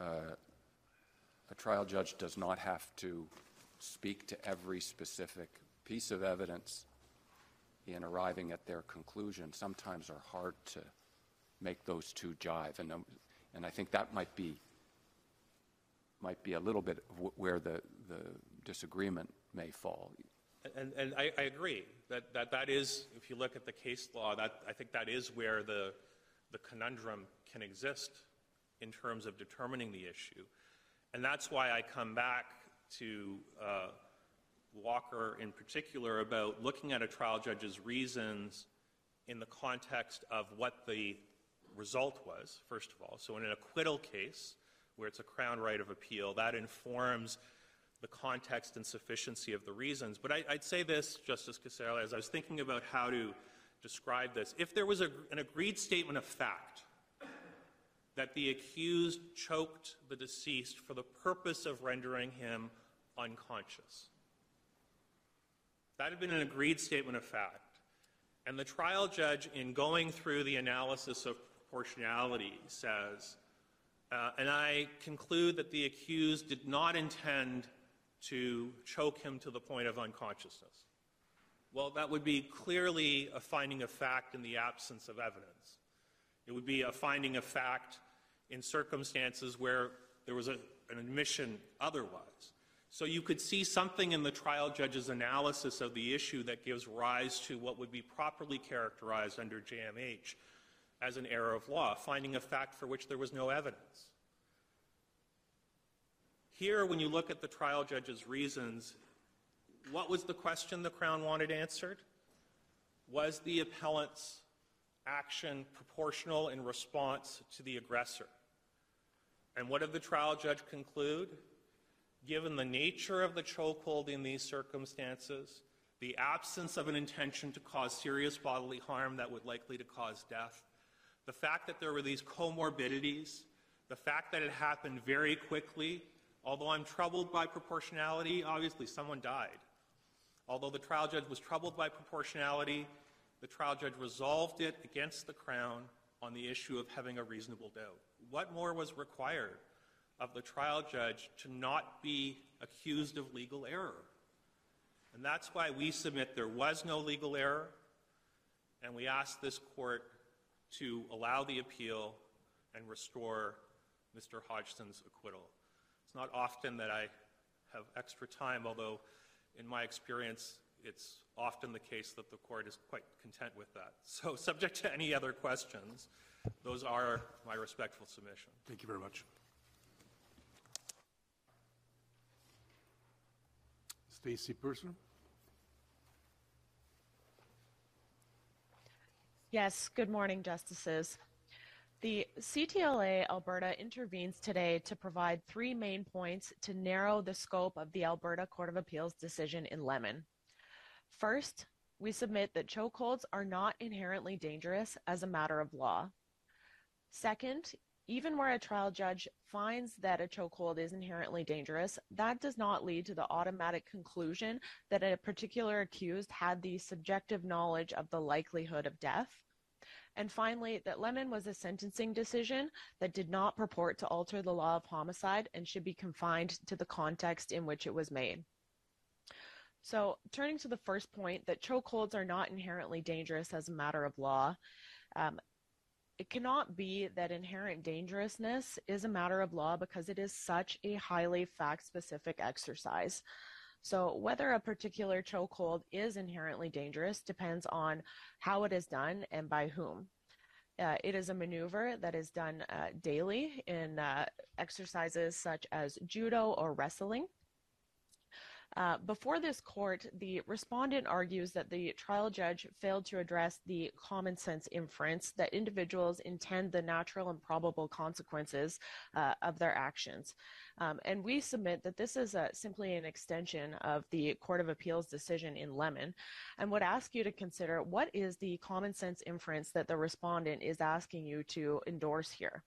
uh, a trial judge does not have to speak to every specific piece of evidence in arriving at their conclusion, sometimes are hard to make those two jive. And, um, and I think that might be, might be a little bit w where the, the disagreement may fall. And, and I, I agree that, that that is, if you look at the case law, that I think that is where the, the conundrum can exist in terms of determining the issue. And that's why I come back to uh, Walker in particular about looking at a trial judge's reasons in the context of what the result was, first of all. So in an acquittal case, where it's a Crown right of appeal, that informs the context and sufficiency of the reasons. But I, I'd say this, Justice Casella, as I was thinking about how to describe this. If there was a, an agreed statement of fact that the accused choked the deceased for the purpose of rendering him unconscious, that had been an agreed statement of fact. And the trial judge, in going through the analysis of proportionality, says, uh, and I conclude that the accused did not intend to choke him to the point of unconsciousness. Well, that would be clearly a finding of fact in the absence of evidence. It would be a finding of fact in circumstances where there was a, an admission otherwise. So you could see something in the trial judge's analysis of the issue that gives rise to what would be properly characterized under J M H as an error of law, finding a fact for which there was no evidence. Here, when you look at the trial judge's reasons, what was the question the Crown wanted answered? Was the appellant's action proportional in response to the aggressor? And what did the trial judge conclude? Given the nature of the chokehold in these circumstances, the absence of an intention to cause serious bodily harm that would likely to cause death, the fact that there were these comorbidities, the fact that it happened very quickly, although I'm troubled by proportionality, obviously someone died. Although the trial judge was troubled by proportionality, the trial judge resolved it against the Crown on the issue of having a reasonable doubt. What more was required of the trial judge to not be accused of legal error? And that's why we submit there was no legal error, and we ask this court to allow the appeal and restore Mister Hodgson's acquittal. It's not often that I have extra time, although in my experience, it's often the case that the court is quite content with that. So subject to any other questions, those are my respectful submission. Thank you very much. Stacey Purser. Yes, good morning, Justices. The C T L A Alberta intervenes today to provide three main points to narrow the scope of the Alberta Court of Appeal's decision in Lemon. First, we submit that chokeholds are not inherently dangerous as a matter of law. Second, even where a trial judge finds that a chokehold is inherently dangerous, that does not lead to the automatic conclusion that a particular accused had the subjective knowledge of the likelihood of death. And finally, that Lemon was a sentencing decision that did not purport to alter the law of homicide and should be confined to the context in which it was made. So, turning to the first point, that chokeholds are not inherently dangerous as a matter of law, um, it cannot be that inherent dangerousness is a matter of law because it is such a highly fact-specific exercise. So whether a particular chokehold is inherently dangerous depends on how it is done and by whom. Uh, it is a maneuver that is done uh, daily in uh, exercises such as judo or wrestling. Uh, before this court, the respondent argues that the trial judge failed to address the common sense inference that individuals intend the natural and probable consequences uh, of their actions. Um, and we submit that this is uh, simply an extension of the Court of Appeal's decision in Lemon, and would ask you to consider what is the common sense inference that the respondent is asking you to endorse here.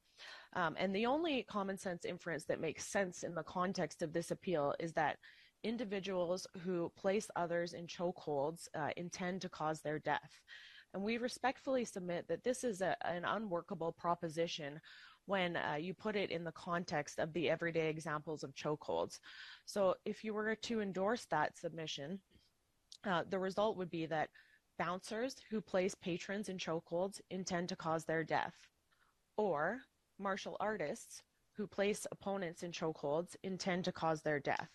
Um, and the only common sense inference that makes sense in the context of this appeal is that individuals who place others in chokeholds uh, intend to cause their death. And we respectfully submit that this is a, an unworkable proposition when uh, you put it in the context of the everyday examples of chokeholds. So if you were to endorse that submission, uh, the result would be that bouncers who place patrons in chokeholds intend to cause their death, or martial artists who place opponents in chokeholds intend to cause their death.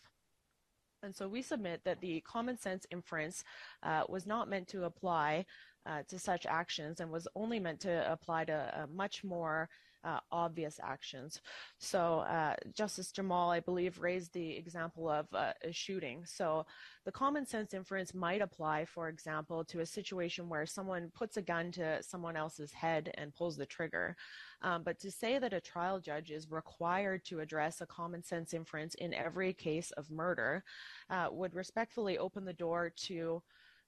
And so we submit that the common sense inference uh, was not meant to apply uh, to such actions and was only meant to apply to uh, much more uh, obvious actions. So uh, Justice Jamal, I believe, raised the example of uh, a shooting. So the common sense inference might apply, for example, to a situation where someone puts a gun to someone else's head and pulls the trigger. Um, but to say that a trial judge is required to address a common sense inference in every case of murder Uh, would respectfully open the door to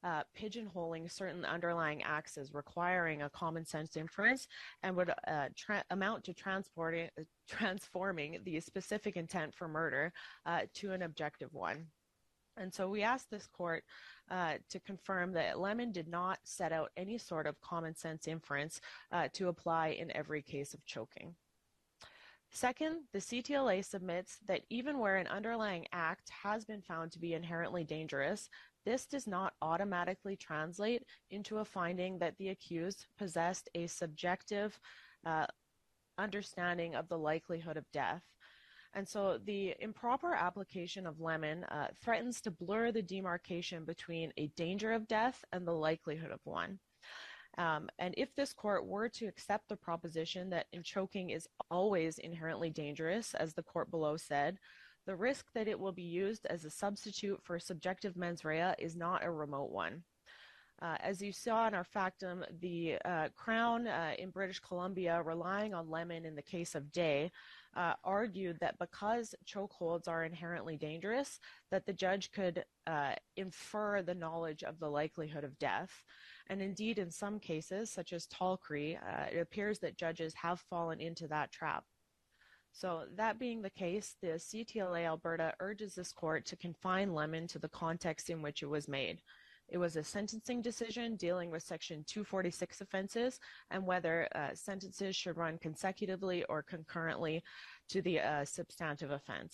uh, pigeonholing certain underlying acts as requiring a common sense inference, and would uh, tra- amount to transporting, uh, transforming the specific intent for murder uh, to an objective one. And so we asked this court uh, to confirm that Lemon did not set out any sort of common sense inference uh, to apply in every case of choking. Second, the C T L A submits that even where an underlying act has been found to be inherently dangerous, this does not automatically translate into a finding that the accused possessed a subjective uh, understanding of the likelihood of death. And so the improper application of Lemon uh, threatens to blur the demarcation between a danger of death and the likelihood of one. Um, and if this court were to accept the proposition that choking is always inherently dangerous, as the court below said, the risk that it will be used as a substitute for subjective mens rea is not a remote one. Uh, as you saw in our factum, the uh, Crown uh, in British Columbia, relying on Lemon in the case of Day, uh, argued that because chokeholds are inherently dangerous, that the judge could uh, infer the knowledge of the likelihood of death. And indeed, in some cases, such as Tallcree, uh, it appears that judges have fallen into that trap. So that being the case, the C T L A Alberta urges this court to confine Lemon to the context in which it was made. It was a sentencing decision dealing with Section two forty-six offenses and whether uh, sentences should run consecutively or concurrently to the uh, substantive offense.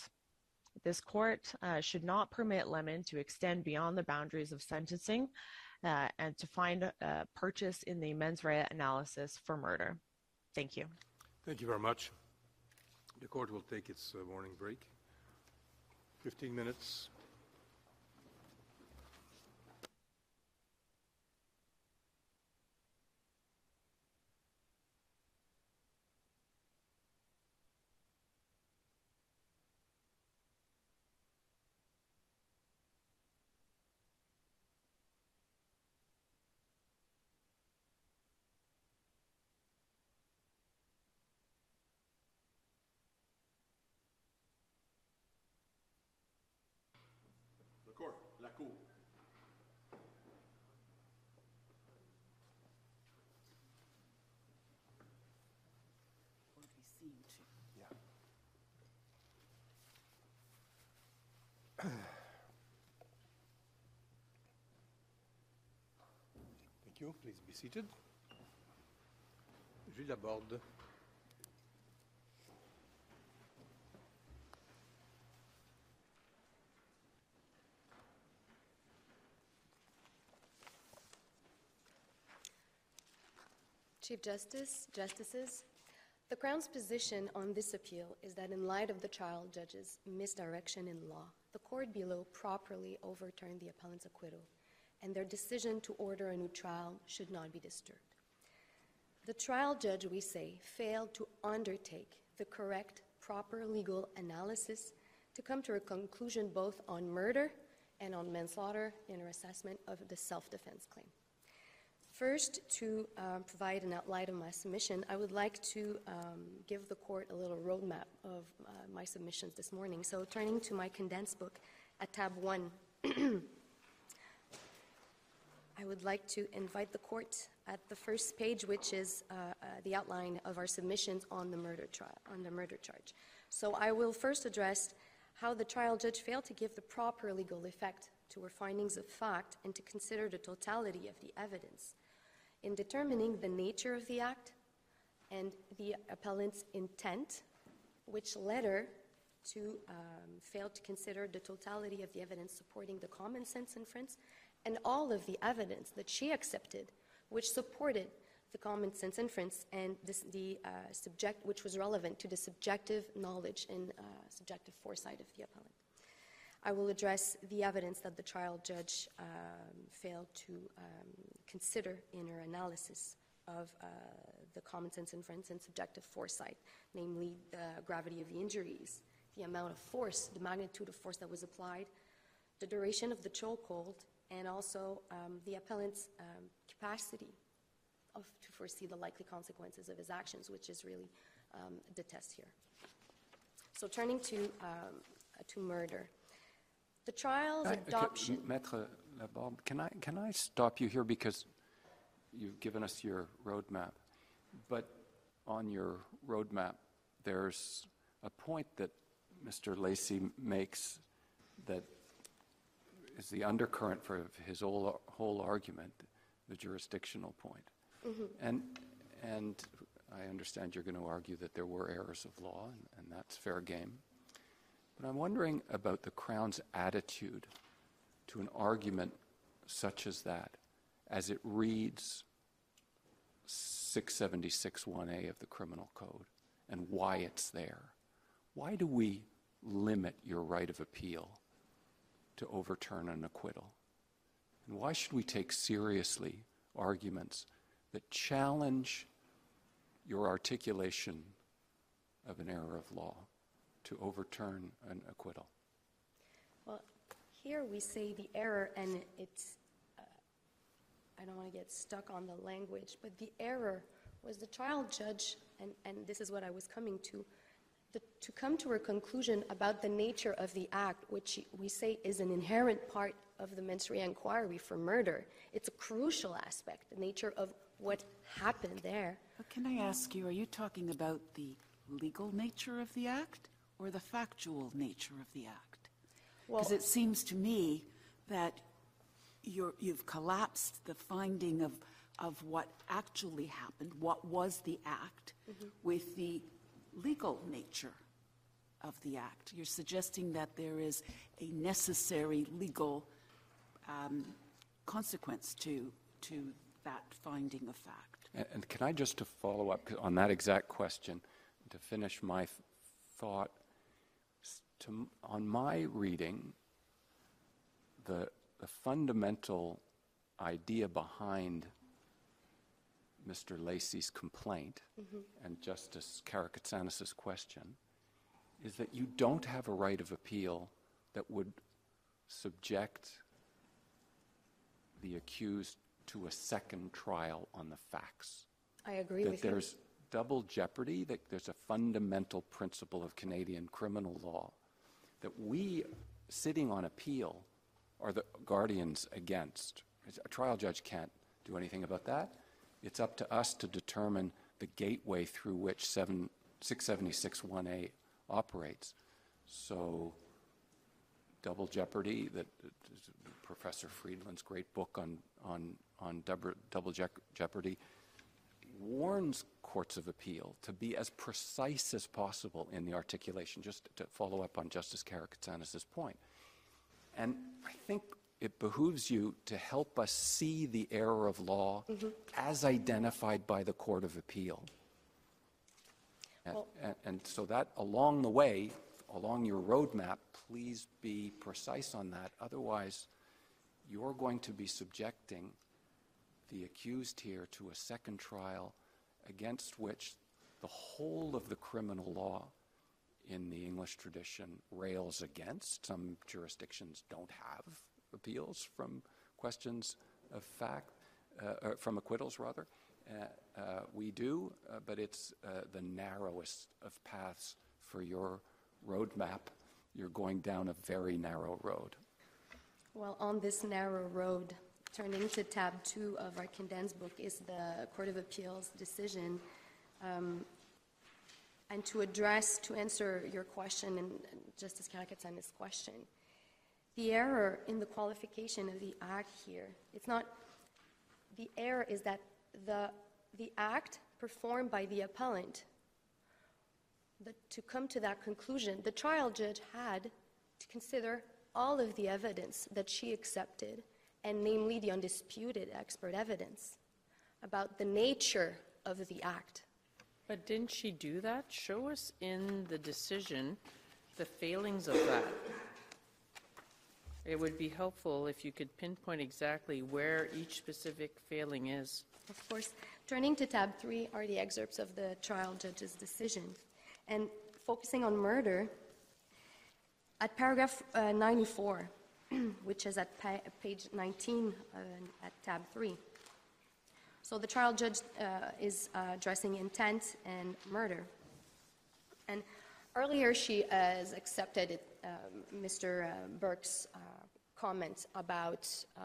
This court uh, should not permit Lemon to extend beyond the boundaries of sentencing uh, and to find uh, purchase in the mens rea analysis for murder. Thank you. Thank you very much. The court will take its uh, morning break. fifteen minutes. Court, la cour. Thank you. Please be seated. Julie Daborde. Chief Justice, Justices, the Crown's position on this appeal is that in light of the trial judge's misdirection in law, the court below properly overturned the appellant's acquittal, and their decision to order a new trial should not be disturbed. The trial judge, we say, failed to undertake the correct, proper legal analysis to come to a conclusion both on murder and on manslaughter in her assessment of the self-defense claim. First, to um, provide an outline of my submission, I would like to um, give the court a little roadmap of uh, my submissions this morning. So turning to my condensed book at tab one, I would like to invite the court at the first page, which is uh, uh, the outline of our submissions on the murder trial, on the murder charge. So I will first address how the trial judge failed to give the proper legal effect to her findings of fact and to consider the totality of the evidence in determining the nature of the act and the appellant's intent, which led her to um, fail to consider the totality of the evidence supporting the common sense inference and all of the evidence that she accepted, which supported the common sense inference and this, the uh, subject, which was relevant to the subjective knowledge and uh, subjective foresight of the appellant. I will address the evidence that the trial judge um, failed to um, consider in her analysis of uh, the common sense inference and subjective foresight, namely the gravity of the injuries, the amount of force, the magnitude of force that was applied, the duration of the chokehold, and also um, the appellant's um, capacity of, to foresee the likely consequences of his actions, which is really um, the test here. So turning to, um, to murder. The trial's I, adoption. Can, Maître Laborde, can I, can I stop you here because you've given us your roadmap, but on your roadmap there's a point that Mister Lacy makes that is the undercurrent for his whole, whole argument, the jurisdictional point. Mm-hmm. And, and I understand you're going to argue that there were errors of law, and, and that's fair game. But I'm wondering about the Crown's attitude to an argument such as that, as it reads six seventy-six one A of the Criminal Code and why it's there. Why do we limit your right of appeal to overturn an acquittal? And why should we take seriously arguments that challenge your articulation of an error of law to overturn an acquittal? Well, here we say the error, and it's, uh, I don't want to get stuck on the language, but the error was the trial judge, and, and this is what I was coming to, the, to come to a conclusion about the nature of the act, which we say is an inherent part of the mens rea inquiry for murder. It's a crucial aspect, the nature of what happened there. But can I ask you, are you talking about the legal nature of the act, or the factual nature of the act? Because well, it seems to me that you're, you've collapsed the finding of, of what actually happened, what was the act, mm-hmm. with the legal nature of the act. You're suggesting that there is a necessary legal um, consequence to, to that finding of fact. And, and can I just to follow up on that exact question, to finish my f thought, To, on my reading, the, the fundamental idea behind Mister Lacy's complaint, mm-hmm. and Justice Karakatsanis's question, is that you don't have a right of appeal that would subject the accused to a second trial on the facts. I agree that with you. There's double jeopardy, that there's a fundamental principle of Canadian criminal law that we, sitting on appeal, are the guardians against. A trial judge can't do anything about that. It's up to us to determine the gateway through which six seventy-six one A operates. So double jeopardy, that, that Professor Friedland's great book on, on, on double jeopardy warns courts of appeal to be as precise as possible in the articulation, just to follow up on Justice Karakatsanis's point. And I think it behooves you to help us see the error of law mm-hmm. as identified by the Court of Appeal. And, well, and, and so that along the way, along your roadmap, please be precise on that. Otherwise, you're going to be subjecting the accused here to a second trial against which the whole of the criminal law in the English tradition rails against. Some jurisdictions don't have appeals from questions of fact, uh, or from acquittals rather. Uh, uh, we do, uh, but it's uh, the narrowest of paths for your roadmap. You're going down a very narrow road. Well, on this narrow road, turning to tab two of our condensed book is the Court of Appeal's decision. Um, and to address, to answer your question and Justice Karakatsanis's question, the error in the qualification of the act here, it's not, the error is that the, the act performed by the appellant, the, to come to that conclusion, the trial judge had to consider all of the evidence that she accepted, and namely the undisputed expert evidence about the nature of the act. But didn't she do that? Show us in the decision the failings of that. It would be helpful if you could pinpoint exactly where each specific failing is. Of course. Turning to tab three are the excerpts of the trial judge's decision. And focusing on murder, at paragraph uh, ninety-four, which is at pa page nineteen uh, at tab three. So the trial judge uh, is uh, addressing intent and murder. And earlier she has accepted it, uh, Mister Burke's uh, comments about uh,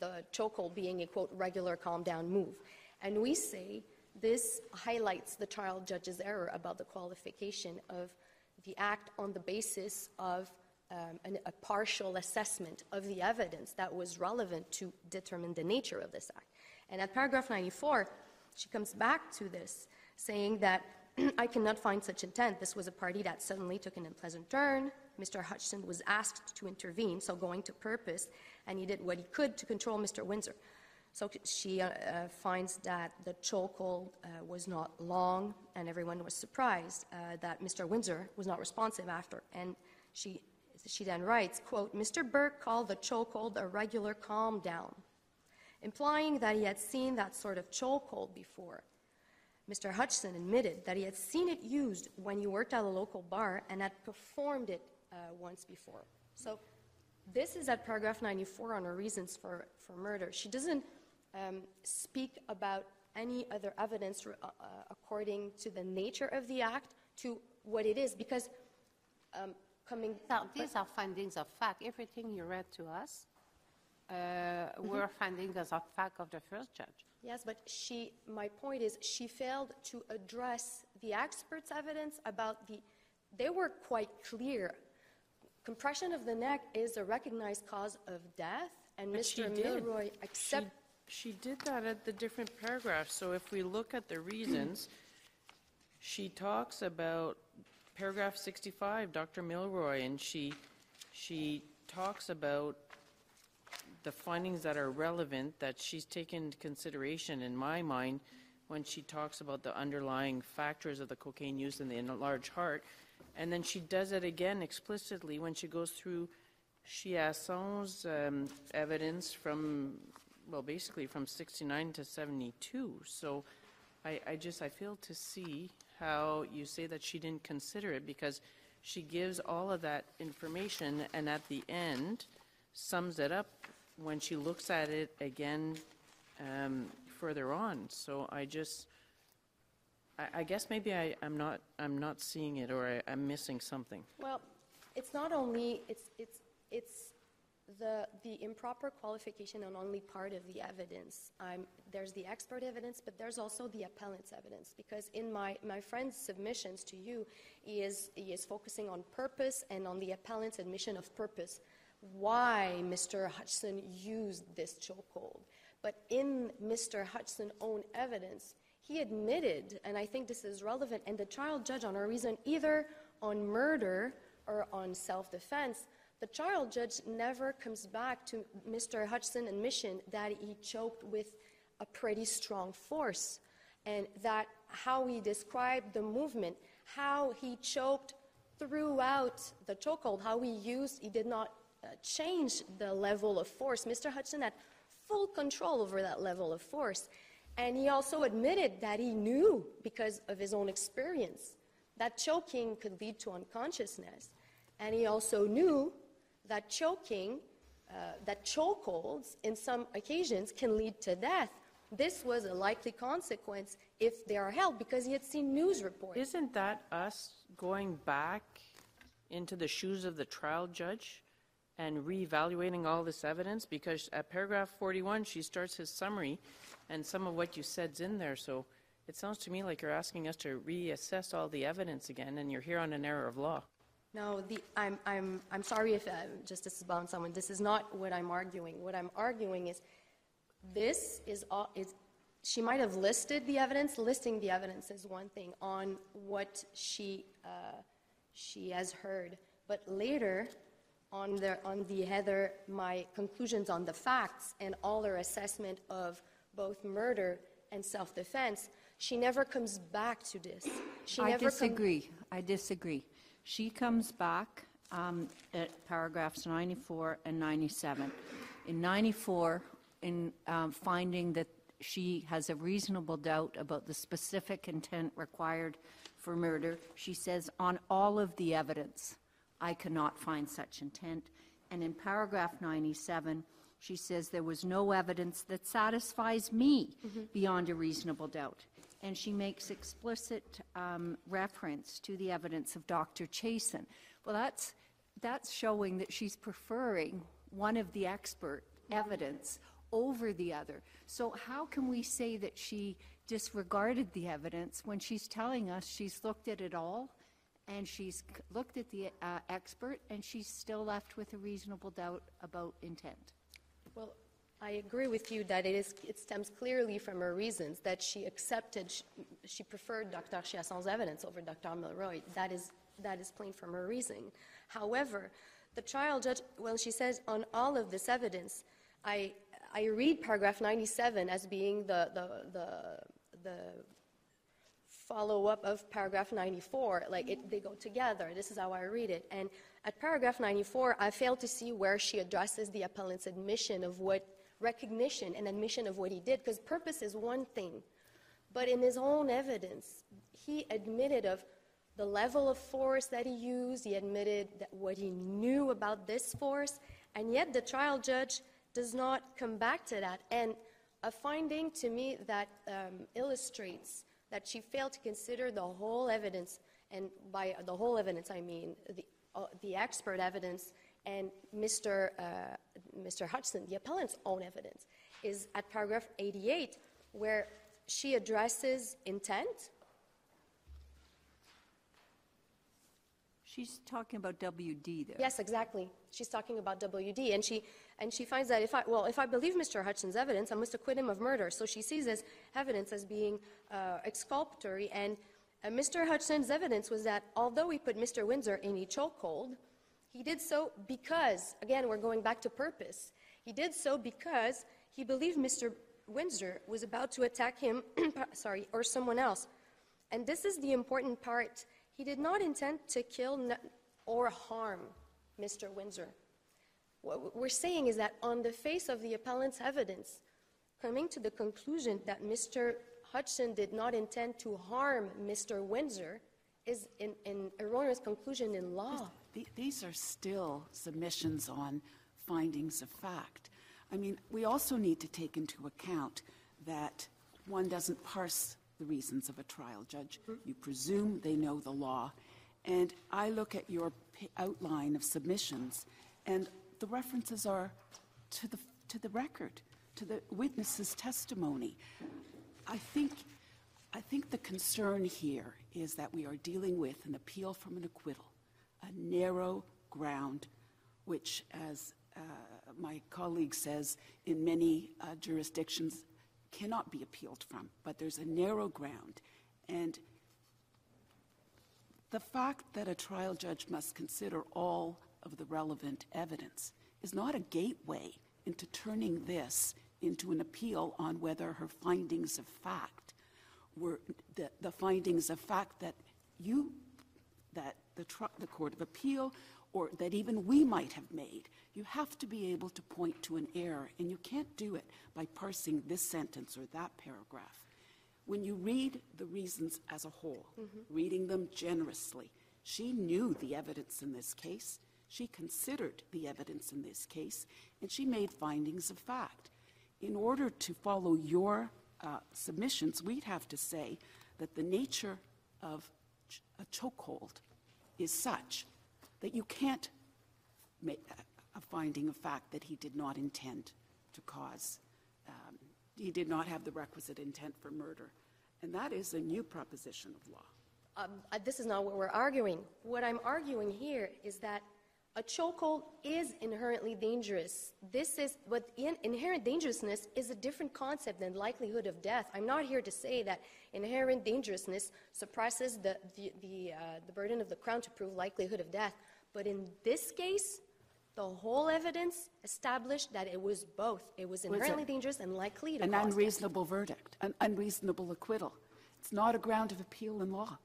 the chokehold being a, quote, regular calm down move. And we say this highlights the trial judge's error about the qualification of the act on the basis of Um, an, a partial assessment of the evidence that was relevant to determine the nature of this act. And at paragraph ninety-four, she comes back to this, saying that I cannot find such intent. This was a party that suddenly took an unpleasant turn. Mister Hutchinson was asked to intervene, so going to purpose, and he did what he could to control Mister Windsor. So she uh, uh, finds that the chokehold uh, was not long, and everyone was surprised uh, that Mister Windsor was not responsive after. And she She then writes, quote, Mister Burke called the chokehold a regular calm down, implying that he had seen that sort of chokehold before. Mister Hutchinson admitted that he had seen it used when he worked at a local bar and had performed it uh, once before. So this is at paragraph ninety-four on her reasons for, for murder. She doesn't um, speak about any other evidence uh, according to the nature of the act, to what it is, because um, Coming now, these are findings of fact. Everything you read to us uh, mm-hmm. were findings of fact of the first judge. Yes, but she, my point is she failed to address the experts' evidence about the, they were quite clear. Compression of the neck is a recognized cause of death, and but Mister Milroy accepted. She, she did that at the different paragraphs. So if we look at the reasons, she talks about paragraph sixty-five, Doctor Milroy, and she she talks about the findings that are relevant that she's taken into consideration, in my mind, when she talks about the underlying factors of the cocaine use in the enlarged heart. And then she does it again explicitly when she goes through Chiasson's um, evidence from, well, basically from sixty-nine to seventy-two. So I, I just, I fail to see how you say that she didn't consider it, because she gives all of that information and at the end sums it up when she looks at it again um, further on. So I just, I, I guess maybe I, I'm not, I'm not seeing it, or I, I'm missing something. Well, it's not only, it's, it's, it's the, the improper qualification on only part of the evidence. Um, there's the expert evidence, but there's also the appellant's evidence, because in my, my friend's submissions to you, he is, he is focusing on purpose and on the appellant's admission of purpose, why Mister Hutchinson used this chokehold. But in Mister Hutchinson's own evidence, he admitted, and I think this is relevant, and the trial judge on a reason either on murder or on self-defense, the trial judge never comes back to Mister Hutchinson's admission that he choked with a pretty strong force, and that how he described the movement, how he choked throughout the chokehold, how he used, he did not uh, change the level of force. Mister Hutchinson had full control over that level of force. And he also admitted that he knew, because of his own experience, that choking could lead to unconsciousness. And he also knew that choking, uh, that chokeholds, in some occasions, can lead to death. This was a likely consequence if they are held, because he had seen news reports. Isn't that us going back into the shoes of the trial judge and reevaluating all this evidence? Because at paragraph forty-one, she starts his summary, and some of what you said's in there. So it sounds to me like you're asking us to reassess all the evidence again, and you're here on an error of law. No, the, I'm, I'm, I'm sorry if uh, Justice Bowen, someone, this is not what I'm arguing. What I'm arguing is this is all, is, she might have listed the evidence. Listing the evidence is one thing on what she, uh, she has heard. But later, on the, on the header, my conclusions on the facts and all her assessment of both murder and self-defense, she never comes back to this. She I never disagree. I disagree. She comes back um, at paragraphs ninety-four and ninety-seven. In ninety-four, in um, finding that she has a reasonable doubt about the specific intent required for murder, she says, on all of the evidence, I cannot find such intent. And in paragraph ninety-seven, she says there was no evidence that satisfies me mm-hmm. beyond a reasonable doubt. And she makes explicit um, reference to the evidence of Doctor Chiasson. Well, that's, that's showing that she's preferring one of the expert evidence over the other. So how can we say that she disregarded the evidence when she's telling us she's looked at it all, and she's looked at the uh, expert, and she's still left with a reasonable doubt about intent? Well, I agree with you that it, is, it stems clearly from her reasons that she accepted, she, she preferred Doctor Chiasson's evidence over Doctor Milroy. That is, that is plain from her reason. However, the trial judge, well, she says on all of this evidence, I, I read paragraph ninety-seven as being the, the, the, the follow-up of paragraph ninety-four, like it, they go together. This is how I read it. And at paragraph ninety-four, I fail to see where she addresses the appellant's admission of what recognition and admission of what he did, because purpose is one thing. But in his own evidence, he admitted of the level of force that he used, he admitted that what he knew about this force, and yet the trial judge does not come back to that. And a finding to me that um, illustrates that she failed to consider the whole evidence, and by the whole evidence I mean the, uh, the expert evidence and Mister Uh, Mister Hutchinson, the appellant's own evidence, is at paragraph eighty-eight, where she addresses intent. She's talking about W D there. Yes, exactly. She's talking about W D, and she and she finds that if I well, if I believe Mister Hutchinson's evidence, I must acquit him of murder. So she sees this evidence as being uh, exculpatory, and uh, Mister Hutchinson's evidence was that although he put Mister Windsor in a chokehold, he did so because, again, we're going back to purpose. He did so because he believed Mister Windsor was about to attack him, sorry, or someone else. And this is the important part. He did not intend to kill or harm Mister Windsor. What we're saying is that on the face of the appellant's evidence, coming to the conclusion that Mister Hutchinson did not intend to harm Mister Windsor is an erroneous conclusion in law. These are still submissions on findings of fact. I mean, we also need to take into account that one doesn't parse the reasons of a trial judge. You presume they know the law. And I look at your outline of submissions, and the references are to the, to the record, to the witness's testimony. I think, I think the concern here is that we are dealing with an appeal from an acquittal, a narrow ground, which, as uh, my colleague says in many uh, jurisdictions cannot be appealed from, but there's a narrow ground. And the fact that a trial judge must consider all of the relevant evidence is not a gateway into turning this into an appeal on whether her findings of fact were the, the findings of fact that you, that the, tr the Court of Appeal, or that even we might have made. You have to be able to point to an error, and you can't do it by parsing this sentence or that paragraph. When you read the reasons as a whole, mm-hmm. reading them generously, she knew the evidence in this case, she considered the evidence in this case, and she made findings of fact. In order to follow your uh, submissions, we'd have to say that the nature of ch a chokehold is such that you can't make a, a finding of fact that he did not intend to cause um, he did not have the requisite intent for murder. And that is a new proposition of law. Um, uh, this is not what we're arguing. What I'm arguing here is that a chokehold is inherently dangerous. This is what in, inherent dangerousness is a different concept than likelihood of death. I'm not here to say that inherent dangerousness suppresses the, the, the, uh, the burden of the Crown to prove likelihood of death. But in this case, the whole evidence established that it was both. It was inherently was dangerous and likely to an unreasonable death. Verdict, an unreasonable acquittal. It's not a ground of appeal in law.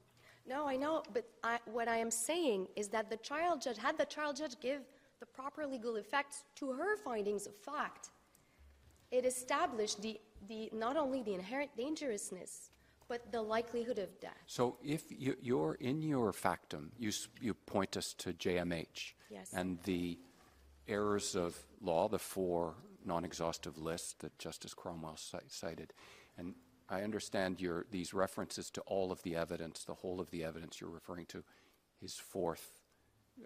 No, I know, but I, what I am saying is that the trial judge, had the trial judge give the proper legal effects to her findings of fact, it established the, the, not only the inherent dangerousness, but the likelihood of death. So if you, you're in your factum, you, you point us to J M H yes. and the errors of law, the four non-exhaustive lists that Justice Cromwell cited. And I understand your, these references to all of the evidence, the whole of the evidence you're referring to, his fourth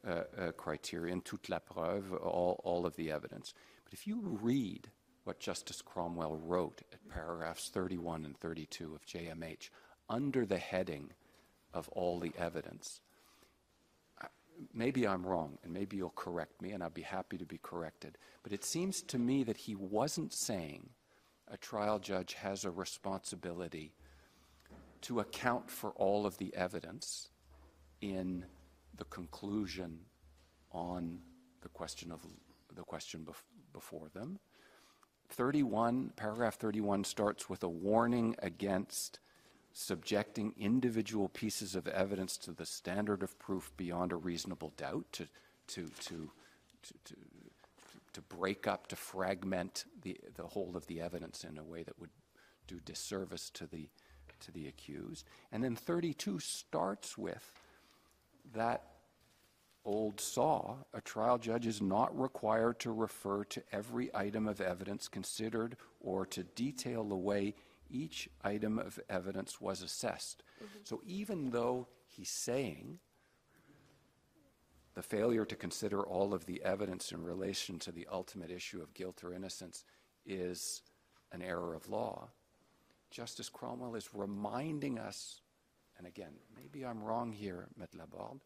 uh, uh, criterion, toute la preuve, all, all of the evidence. But if you read what Justice Cromwell wrote at paragraphs thirty-one and thirty-two of J M H, under the heading of all the evidence, maybe I'm wrong, and maybe you'll correct me, and I'll be happy to be corrected, but it seems to me that he wasn't saying a trial judge has a responsibility to account for all of the evidence in the conclusion on the question of the question bef before them. thirty-one, paragraph thirty-one starts with a warning against subjecting individual pieces of evidence to the standard of proof beyond a reasonable doubt, to to to to, to, to break up, to fragment the the whole of the evidence in a way that would do disservice to the to the accused. And then thirty-two starts with that old saw: a trial judge is not required to refer to every item of evidence considered or to detail the way each item of evidence was assessed. Mm-hmm. So even though he's saying the failure to consider all of the evidence in relation to the ultimate issue of guilt or innocence is an error of law, Justice Cromwell is reminding us, and again, maybe I'm wrong here, Ms. Laborde,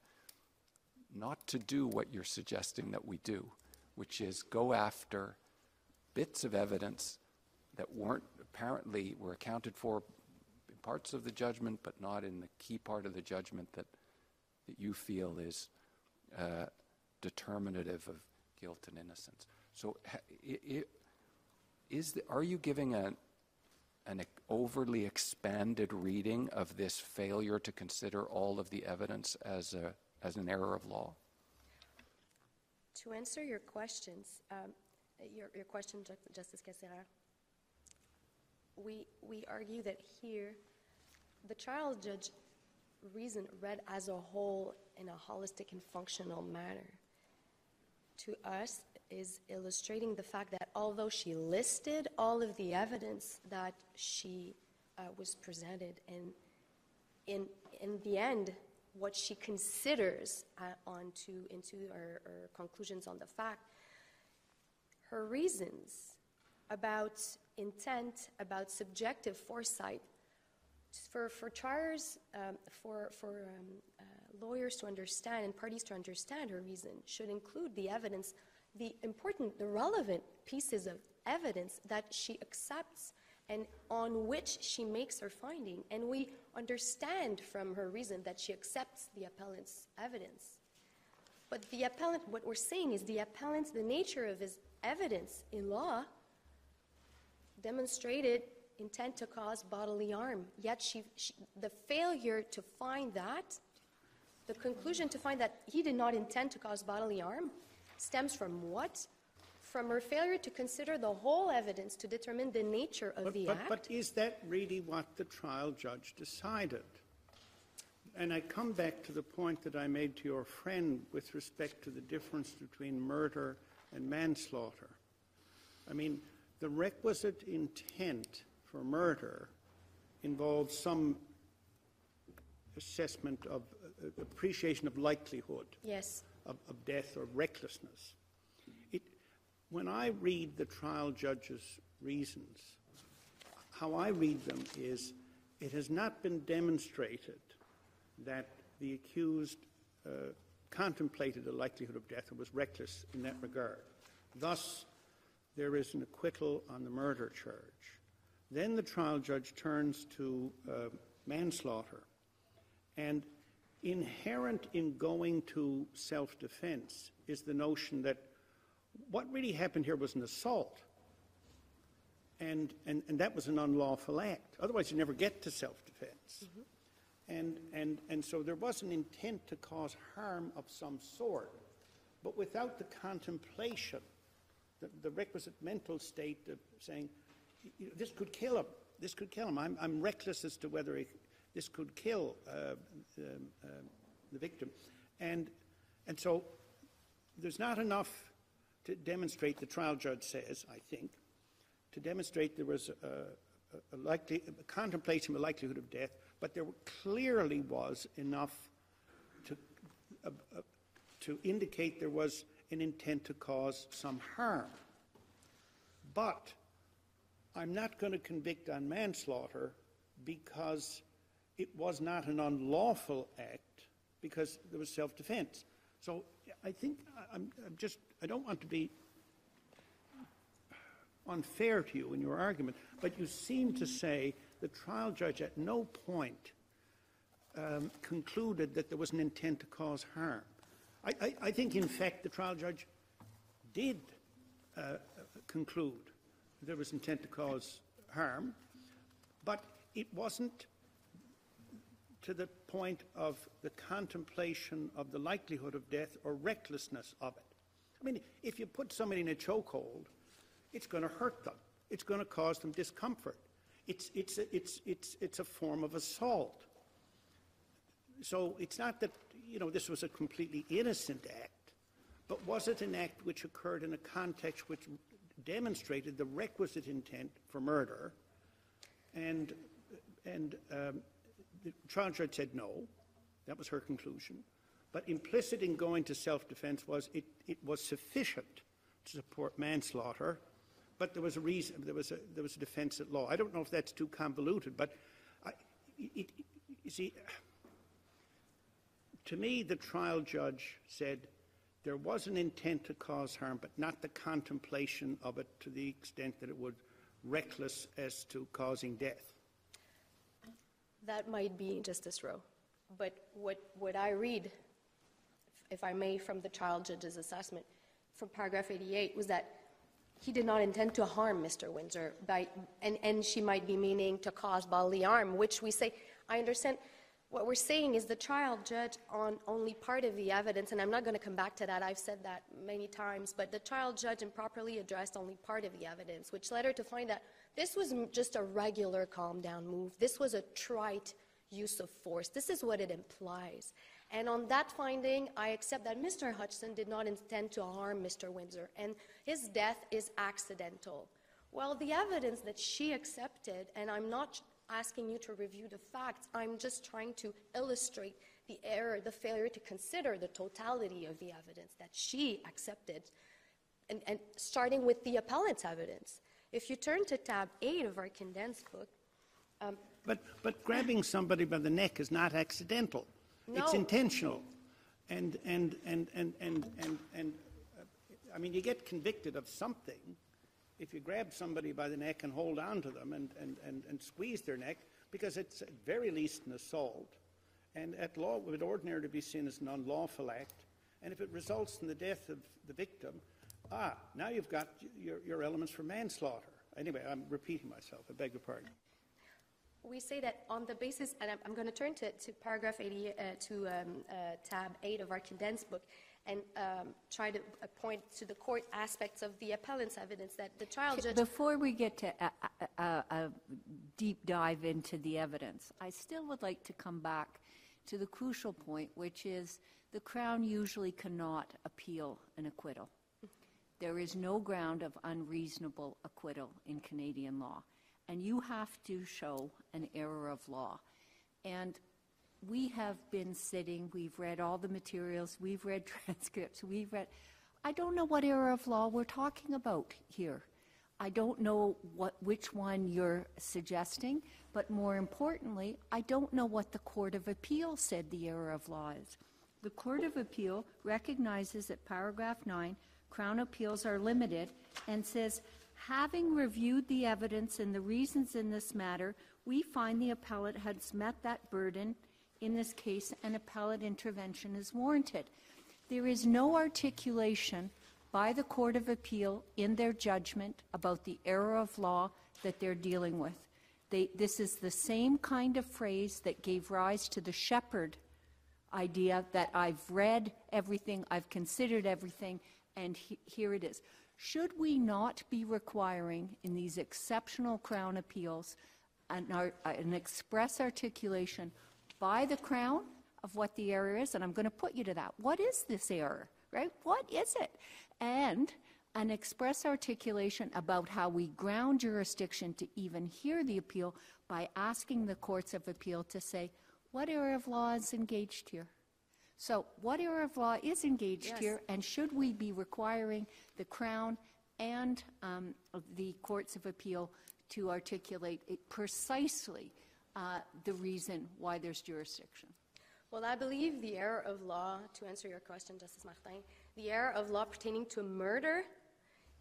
not to do what you're suggesting that we do, which is go after bits of evidence that weren't apparently were accounted for in parts of the judgment, but not in the key part of the judgment that, that you feel is uh, determinative of guilt and innocence. So ha it, it is the, are you giving a, an overly expanded reading of this failure to consider all of the evidence as, a, as an error of law? To answer your questions, um, your, your question, Justice Casera, We, we argue that here the trial judge reasoned read as a whole in a holistic and functional manner. To us is illustrating the fact that although she listed all of the evidence that she uh, was presented, and in, in the end what she considers uh, onto, into her, her conclusions on the fact, her reasons about intent, about subjective foresight. For, for triers, um, for, for um, uh, lawyers to understand and parties to understand her reason should include the evidence the important, the relevant pieces of evidence that she accepts and on which she makes her finding. And we understand from her reason that she accepts the appellant's evidence. But the appellant, what we're saying is the appellant's, the nature of his evidence in law demonstrated intent to cause bodily harm. Yet she, she, the failure to find that, the conclusion to find that he did not intend to cause bodily harm stems from what? From her failure to consider the whole evidence to determine the nature of but, the but, act. But is that really what the trial judge decided? And I come back to the point that I made to your friend with respect to the difference between murder and manslaughter. I mean, the requisite intent for murder involves some assessment of uh, appreciation of likelihood yes. of, of death or recklessness. It, when I read the trial judge's reasons, how I read them is it has not been demonstrated that the accused uh, contemplated the likelihood of death and was reckless in that regard. Thus, there is an acquittal on the murder charge. Then the trial judge turns to uh, manslaughter. And inherent in going to self-defense is the notion that what really happened here was an assault. And, and, and that was an unlawful act. Otherwise, you never get to self-defense. Mm-hmm. And, and, and so there was an intent to cause harm of some sort, but without the contemplation, the, the requisite mental state of saying, you know, this could kill him, this could kill him. I'm, I'm reckless as to whether it, this could kill uh, the, uh, the victim. And, and so there's not enough to demonstrate, the trial judge says, I think, to demonstrate there was a, a, a, likely, a contemplation of the likelihood of death, but there clearly was enough to, uh, uh, to indicate there was an intent to cause some harm. But I'm not going to convict on manslaughter because it was not an unlawful act because there was self-defense. So I think I'm, I'm just, I don't want to be unfair to you in your argument, but you seem to say the trial judge at no point um, concluded that there was an intent to cause harm. I, I, I think, in fact, the trial judge did uh, conclude there was intent to cause harm, but it wasn't to the point of the contemplation of the likelihood of death or recklessness of it. I mean, if you put somebody in a chokehold, it's going to hurt them. It's going to cause them discomfort. It's, it's, a, it's, it's, it's a form of assault. So it's not that, you know, this was a completely innocent act, but was it an act which occurred in a context which demonstrated the requisite intent for murder? And, and um, the trial judge said no. That was her conclusion. But implicit in going to self-defense was it, it was sufficient to support manslaughter, but there was a reason, there was a, there was a defense at law. I don't know if that's too convoluted, but I, it, it, you see, to me, the trial judge said there was an intent to cause harm, but not the contemplation of it to the extent that it would reckless as to causing death. That might be Justice Rowe, but what, what I read, if I may, from the trial judge's assessment, from paragraph eighty-eight, was that he did not intend to harm Mister Windsor, by, and, and she might be meaning to cause bodily harm, which we say, I understand. What we're saying is the trial judge on only part of the evidence, and I'm not going to come back to that. I've said that many times, but the trial judge improperly addressed only part of the evidence, which led her to find that this was just a regular calm-down move. This was a trite use of force. This is what it implies. And on that finding, I accept that Mister Hutchinson did not intend to harm Mister Windsor, and his death is accidental. Well, the evidence that she accepted, and I'm not asking you to review the facts, I'm just trying to illustrate the error, the failure to consider the totality of the evidence that she accepted, and, and starting with the appellant's evidence. If you turn to tab eight of our condensed book. Um, but, but grabbing somebody by the neck is not accidental. No. It's intentional, and and and and and and, and I mean, you get convicted of something if you grab somebody by the neck and hold on to them and, and, and, and squeeze their neck, because it's at very least an assault, and at law it would ordinarily be seen as an unlawful act, and if it results in the death of the victim, ah, now you've got your, your elements for manslaughter. Anyway, I'm repeating myself. I beg your pardon. We say that on the basis, and I'm, I'm going to turn to, to paragraph eighty, uh, to um, uh, tab eight of our condensed book, and um, try to uh, point to the court aspects of the appellant's evidence that the trial judge... Before we get to a, a, a deep dive into the evidence, I still would like to come back to the crucial point, which is the Crown usually cannot appeal an acquittal. There is no ground of unreasonable acquittal in Canadian law, and you have to show an error of law. And we have been sitting, we've read all the materials, we've read transcripts, we've read, I don't know what error of law we're talking about here. I don't know what, which one you're suggesting, but more importantly, I don't know what the Court of Appeal said the error of law is. The Court of Appeal recognizes that paragraph nine, Crown appeals are limited, and says, having reviewed the evidence and the reasons in this matter, we find the appellant has met that burden in this case, an appellate intervention is warranted. There is no articulation by the Court of Appeal in their judgment about the error of law that they're dealing with. They, this is the same kind of phrase that gave rise to the shepherd idea that I've read everything, I've considered everything, and he, here it is. Should we not be requiring in these exceptional Crown appeals an, an express articulation by the Crown of what the error is? And I'm going to put you to that. What is this error, right? What is it? And an express articulation about how we ground jurisdiction to even hear the appeal by asking the courts of appeal to say, what error of law is engaged here? So what error of law is engaged yes. here, and should we be requiring the Crown and um, the courts of appeal to articulate it precisely Uh, the reason why there's jurisdiction? Well, I believe the error of law, to answer your question, Justice Martin, the error of law pertaining to murder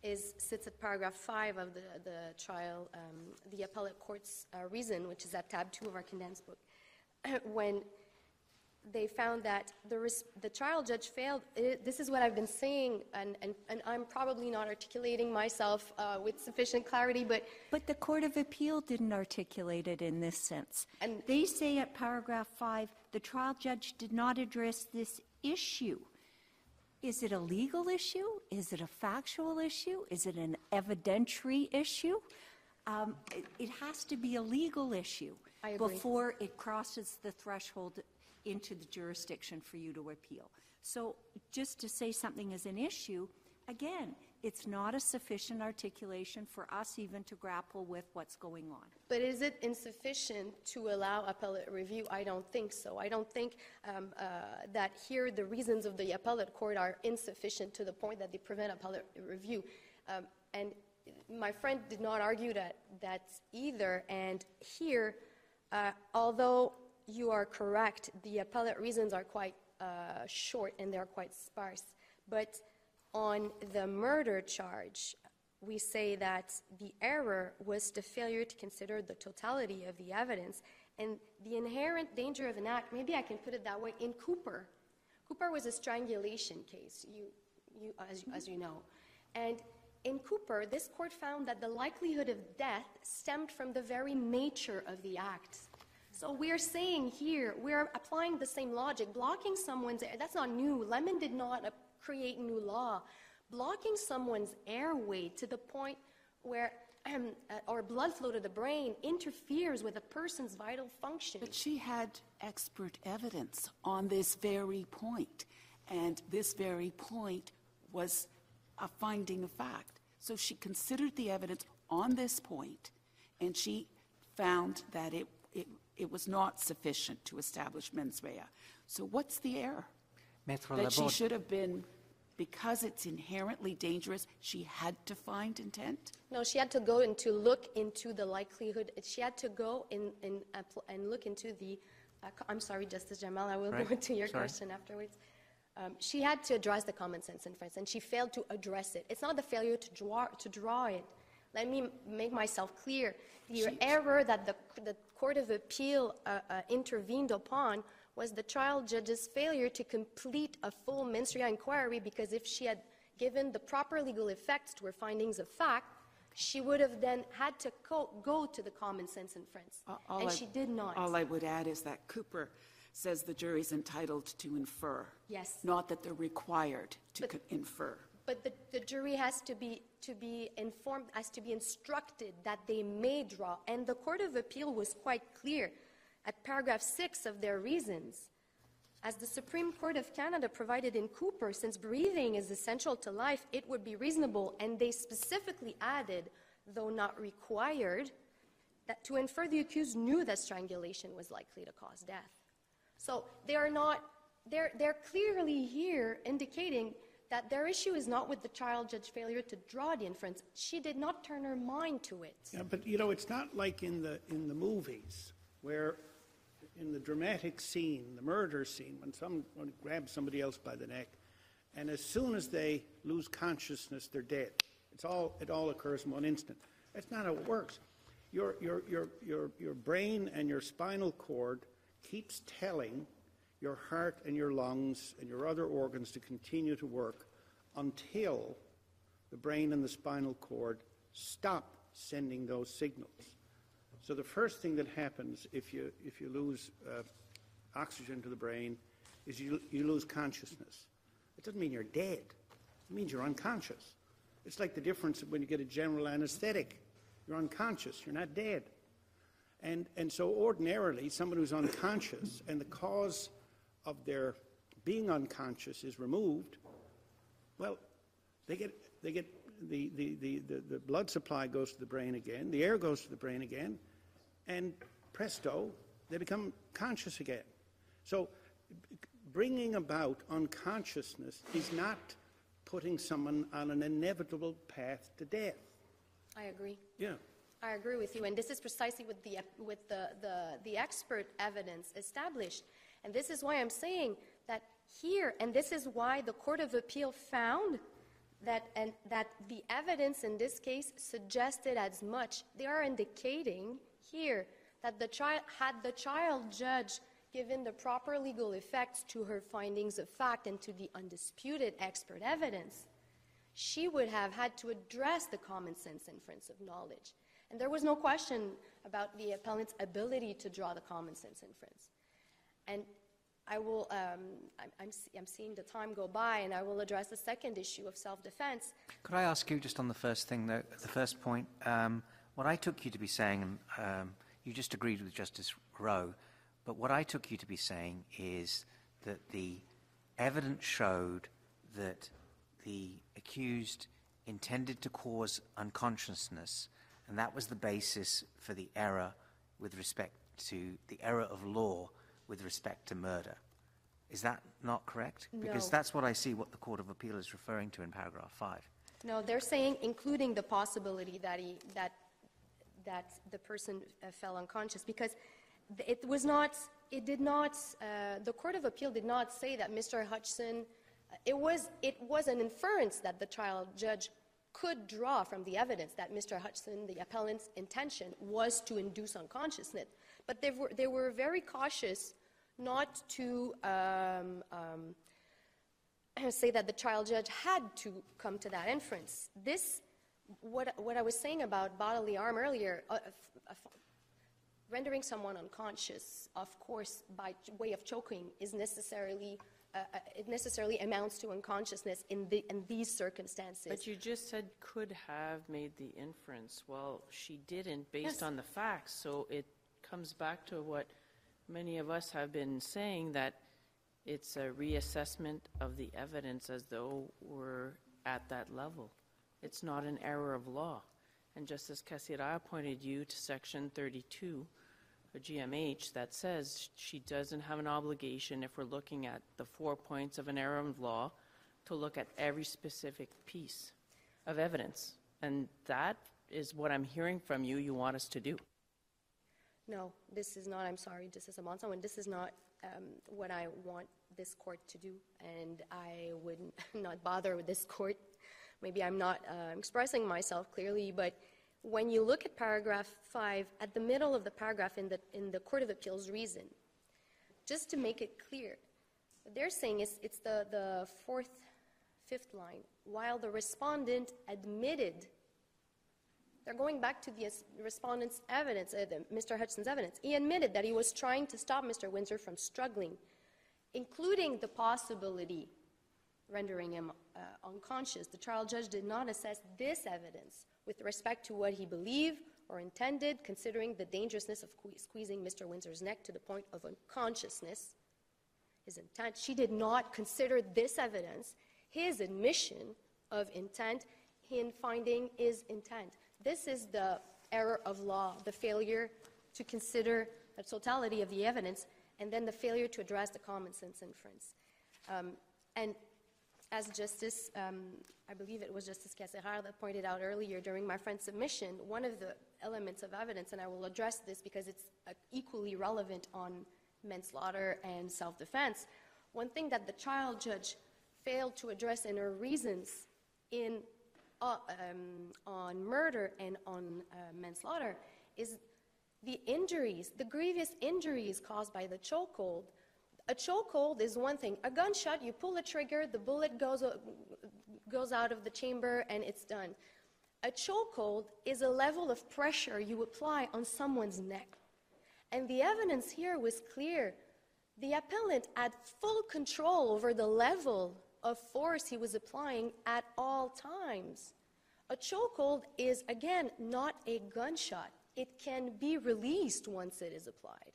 is, sits at paragraph five of the, the trial, um, the appellate court's uh, reason, which is at tab two of our condensed book, when they found that the, the trial judge failed. It, this is what I've been saying, and, and, and I'm probably not articulating myself uh, with sufficient clarity, but... But the Court of Appeal didn't articulate it in this sense. And they say at paragraph five, the trial judge did not address this issue. Is it a legal issue? Is it a factual issue? Is it an evidentiary issue? Um, it, it has to be a legal issue before it crosses the threshold into the jurisdiction for you to appeal. So just to say something is an issue, again, it's not a sufficient articulation for us even to grapple with what's going on. But is it insufficient to allow appellate review? I don't think so. I don't think um, uh, that here the reasons of the appellate court are insufficient to the point that they prevent appellate review. Um, and my friend did not argue that that's either. And here, uh, although you are correct, the appellate reasons are quite uh, short and they're quite sparse. But on the murder charge, we say that the error was the failure to consider the totality of the evidence and the inherent danger of an act. Maybe I can put it that way. In Cooper, Cooper was a strangulation case, you, you, as, as you know. And in Cooper, this court found that the likelihood of death stemmed from the very nature of the act. So we're saying here, we're applying the same logic. Blocking someone's air, that's not new. Lemon did not uh, create new law. Blocking someone's airway to the point where um, uh, or blood flow to the brain interferes with a person's vital function. But she had expert evidence on this very point, and this very point was a finding of fact. So she considered the evidence on this point, and she found that it, it It was not sufficient to establish mens rea. So what's the error? Maître that Laborde. She should have been, because it's inherently dangerous, she had to find intent? No, she had to go and to look into the likelihood. She had to go in, in, uh, and look into the... Uh, I'm sorry, Justice Jamal, I will right. go into your sorry. question afterwards. Um, she had to address the common sense inference, and she failed to address it. It's not the failure to draw, to draw it. Let me make myself clear. The error that the, the Court of Appeal uh, uh, intervened upon was the trial judge's failure to complete a full mens rea inquiry, because if she had given the proper legal effects to her findings of fact, she would have then had to co go to the common sense inference, all, all and I, she did not. All I would add is that Cooper says the jury's entitled to infer, yes, not that they're required to but, infer. But the, the jury has to be, to be informed, has to be instructed that they may draw. And the Court of Appeal was quite clear at paragraph six of their reasons. As the Supreme Court of Canada provided in Cooper, since breathing is essential to life, it would be reasonable, and they specifically added, though not required, that to infer the accused knew that strangulation was likely to cause death. So they are not, they're, they're clearly here indicating that their issue is not with the trial judge failure to draw the inference. She did not turn her mind to it. Yeah, but you know, it's not like in the, in the movies where in the dramatic scene, the murder scene, when someone grabs somebody else by the neck, and as soon as they lose consciousness, they're dead. It's all, it all occurs in one instant. That's not how it works. Your, your, your, your, your brain and your spinal cord keeps telling your heart and your lungs and your other organs to continue to work until the brain and the spinal cord stop sending those signals. So the first thing that happens if you, if you lose uh, oxygen to the brain is you, you lose consciousness. It doesn't mean you're dead. It means you're unconscious. It's like the difference when you get a general anesthetic. You're unconscious. You're not dead. And, and so ordinarily, someone who's unconscious and the cause of their being unconscious is removed, well, they get, they get the, the, the, the, the blood supply goes to the brain again, the air goes to the brain again, and presto, they become conscious again. So bringing about unconsciousness is not putting someone on an inevitable path to death. I agree. Yeah. I agree with you, and this is precisely what the, with the, the, the expert evidence established. And this is why I'm saying that here, and this is why the Court of Appeal found that, and, that the evidence in this case suggested as much. They are indicating here that the trial, had the trial judge given the proper legal effects to her findings of fact and to the undisputed expert evidence, she would have had to address the common sense inference of knowledge. And there was no question about the appellant's ability to draw the common sense inference. And I will, um, I'm, I'm, see, I'm seeing the time go by, and I will address the second issue of self-defense. Could I ask you just on the first thing, though, the first point, um, what I took you to be saying, um, you just agreed with Justice Rowe, but what I took you to be saying is that the evidence showed that the accused intended to cause unconsciousness, and that was the basis for the error with respect to the error of law with respect to murder. Is that not correct? No. Because that's what I see what the Court of Appeal is referring to in paragraph five. No, they're saying including the possibility that he, that, that the person uh, fell unconscious, because it was not, it did not, uh, the Court of Appeal did not say that Mister Hutchinson, it was, it was an inference that the trial judge could draw from the evidence that Mister Hutchinson, the appellant's intention, was to induce unconsciousness. But they were, they were very cautious not to um, um, say that the trial judge had to come to that inference. This, what, what I was saying about bodily harm earlier, uh, uh, rendering someone unconscious, of course, by way of choking, is necessarily Uh, it necessarily amounts to unconsciousness in, the, in these circumstances. But you just said could have made the inference. Well, she didn't based yes. on the facts. So it comes back to what many of us have been saying, that it's a reassessment of the evidence as though we're at that level. It's not an error of law. And Justice Casira pointed you to Section thirty-two, a G M H, that says she doesn't have an obligation, if we're looking at the four points of an error of law, to look at every specific piece of evidence. And that is what I'm hearing from you you want us to do. No, this is not, I'm sorry, Justice Amonsonwin, this is not um, what I want this court to do, and I would not bother with this court. Maybe I'm not uh, expressing myself clearly, but when you look at paragraph five, at the middle of the paragraph in the, in the Court of Appeal's reason, just to make it clear, they're saying it's, it's the, the fourth, fifth line, while the respondent admitted, they're going back to the respondent's evidence, uh, the, Mister Hutchinson's evidence, he admitted that he was trying to stop Mister Windsor from struggling, including the possibility rendering him uh, unconscious. The trial judge did not assess this evidence with respect to what he believed or intended, considering the dangerousness of squeezing Mister Windsor's neck to the point of unconsciousness, his intent. She did not consider this evidence, his admission of intent, in finding his intent. This is the error of law, the failure to consider the totality of the evidence, and then the failure to address the common sense inference. Um, and As Justice, um, I believe it was Justice Casserard that pointed out earlier during my friend's submission, one of the elements of evidence, and I will address this because it's uh, equally relevant on manslaughter and self-defense, one thing that the trial judge failed to address in her reasons in, uh, um, on murder and on uh, manslaughter is the injuries, the grievous injuries caused by the chokehold. A chokehold is one thing. A gunshot, you pull the trigger, the bullet goes, goes out of the chamber, and it's done. A chokehold is a level of pressure you apply on someone's neck. And the evidence here was clear. The appellant had full control over the level of force he was applying at all times. A chokehold is, again, not a gunshot. It can be released once it is applied.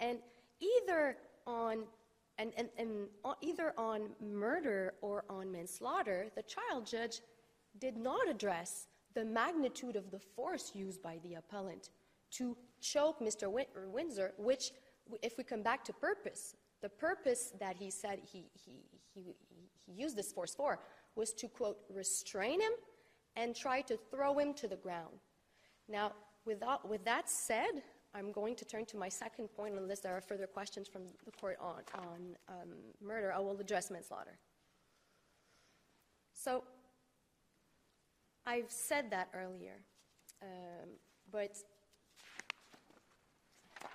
And either on and, and, and either on murder or on manslaughter, the trial judge did not address the magnitude of the force used by the appellant to choke Mister Win- Windsor, which, if we come back to purpose, the purpose that he said he, he, he, he used this force for was to, quote, restrain him and try to throw him to the ground. Now, without, with that said, I'm going to turn to my second point unless there are further questions from the court on, on um, murder. I will address manslaughter. So I've said that earlier, um, but I'm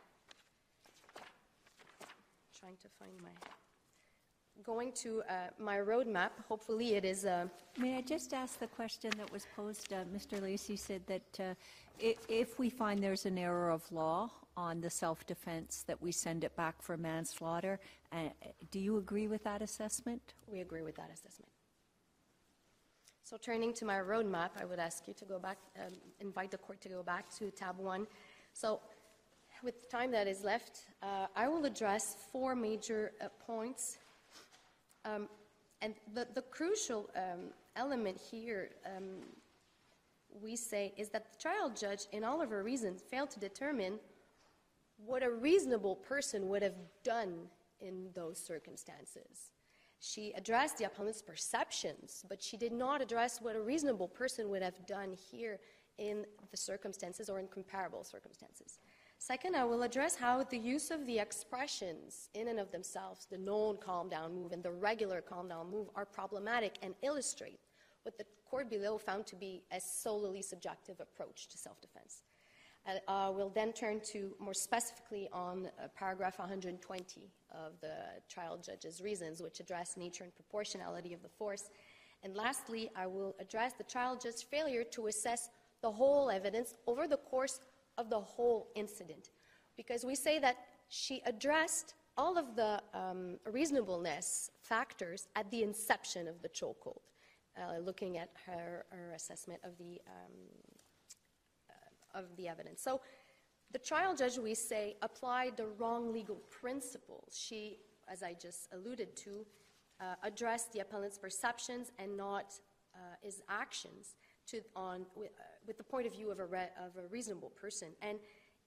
trying to find my, going to uh, my roadmap. Hopefully it is a... May I just ask the question that was posed? Uh, Mister Lacy said that uh, if we find there's an error of law on the self-defense, that we send it back for manslaughter. Uh, do you agree with that assessment? We agree with that assessment. So turning to my roadmap, I would ask you to go back, um, invite the court to go back to tab one. So with the time that is left, uh, I will address four major uh, points. Um, and the, the crucial um, element here, um, we say, is that the trial judge, in all of her reasons, failed to determine what a reasonable person would have done in those circumstances. She addressed the appellant's perceptions, but she did not address what a reasonable person would have done here in the circumstances or in comparable circumstances. Second, I will address how the use of the expressions in and of themselves, the known calm down move and the regular calm down move, are problematic and illustrate what the court below found to be a solely subjective approach to self-defense. I uh, will then turn to more specifically on uh, paragraph one hundred twenty of the trial judge's reasons, which address nature and proportionality of the force. And lastly, I will address the trial judge's failure to assess the whole evidence over the course of the whole incident, because we say that she addressed all of the um, reasonableness factors at the inception of the chokehold, uh, looking at her, her assessment of the, um, uh, of the evidence. So the trial judge, we say, applied the wrong legal principles. She, as I just alluded to, uh, addressed the appellant's perceptions and not uh, his actions. To, on, with, uh, with the point of view of a, re, of a reasonable person. And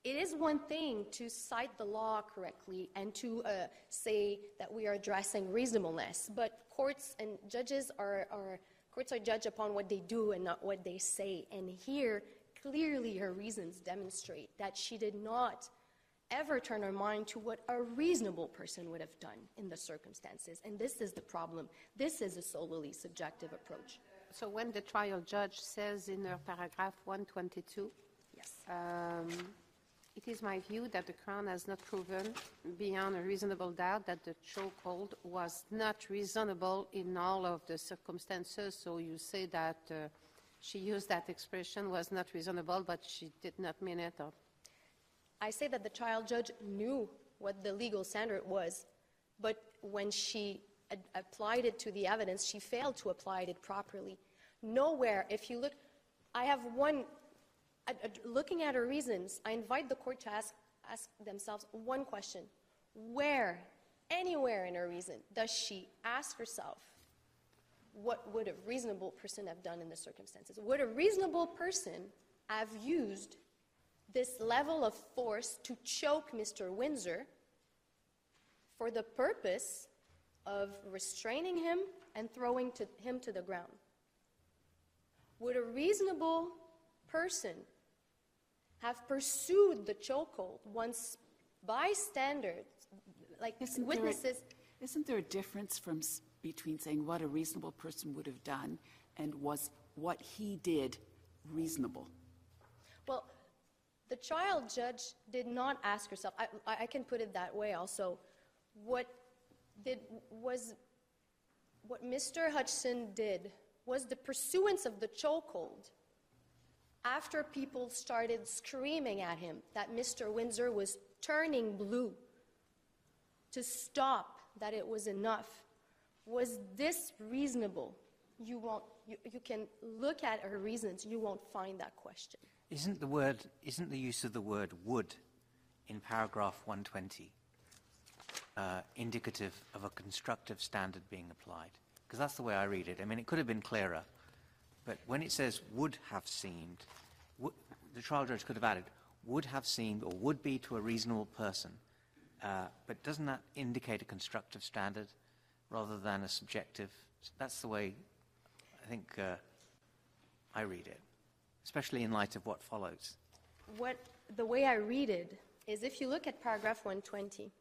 it is one thing to cite the law correctly and to uh, say that we are addressing reasonableness, but courts and judges are, are, courts are judged upon what they do and not what they say. And here, clearly her reasons demonstrate that she did not ever turn our mind to what a reasonable person would have done in the circumstances. And this is the problem. This is a solely subjective approach. So when the trial judge says in her paragraph one twenty-two, yes. um, it is my view that the Crown has not proven beyond a reasonable doubt that the chokehold was not reasonable in all of the circumstances. So you say that uh, she used that expression, was not reasonable, but she did not mean it. Or I say that the trial judge knew what the legal standard was, but when she ad- applied it to the evidence, she failed to apply it properly. Nowhere, if you look, I have one, ad- ad- looking at her reasons, I invite the court to ask, ask themselves one question. Where, anywhere in her reason, does she ask herself, what would a reasonable person have done in the circumstances? Would a reasonable person have used this level of force to choke Mister Windsor for the purpose of restraining him and throwing to him to the ground? Would a reasonable person have pursued the chokehold once bystanders, like isn't witnesses? There, isn't there a difference from between saying what a reasonable person would have done and was what he did reasonable? Well, the trial judge did not ask herself, I, I can put it that way also, what did was what Mister Hutchinson did was the pursuance of the chokehold after people started screaming at him that Mister Windsor was turning blue, to stop that it was enough. Was this reasonable? You won't, you, you can look at her reasons, you won't find that question. Isn't the word, isn't the use of the word would in paragraph one twenty uh, indicative of a constructive standard being applied? Because that's the way I read it. I mean, it could have been clearer, but when it says would have seemed, would, the trial judge could have added would have seemed or would be to a reasonable person. Uh, but doesn't that indicate a constructive standard rather than a subjective? That's the way I think uh, I read it, especially in light of what follows. What, the way I read it is if you look at paragraph one twenty,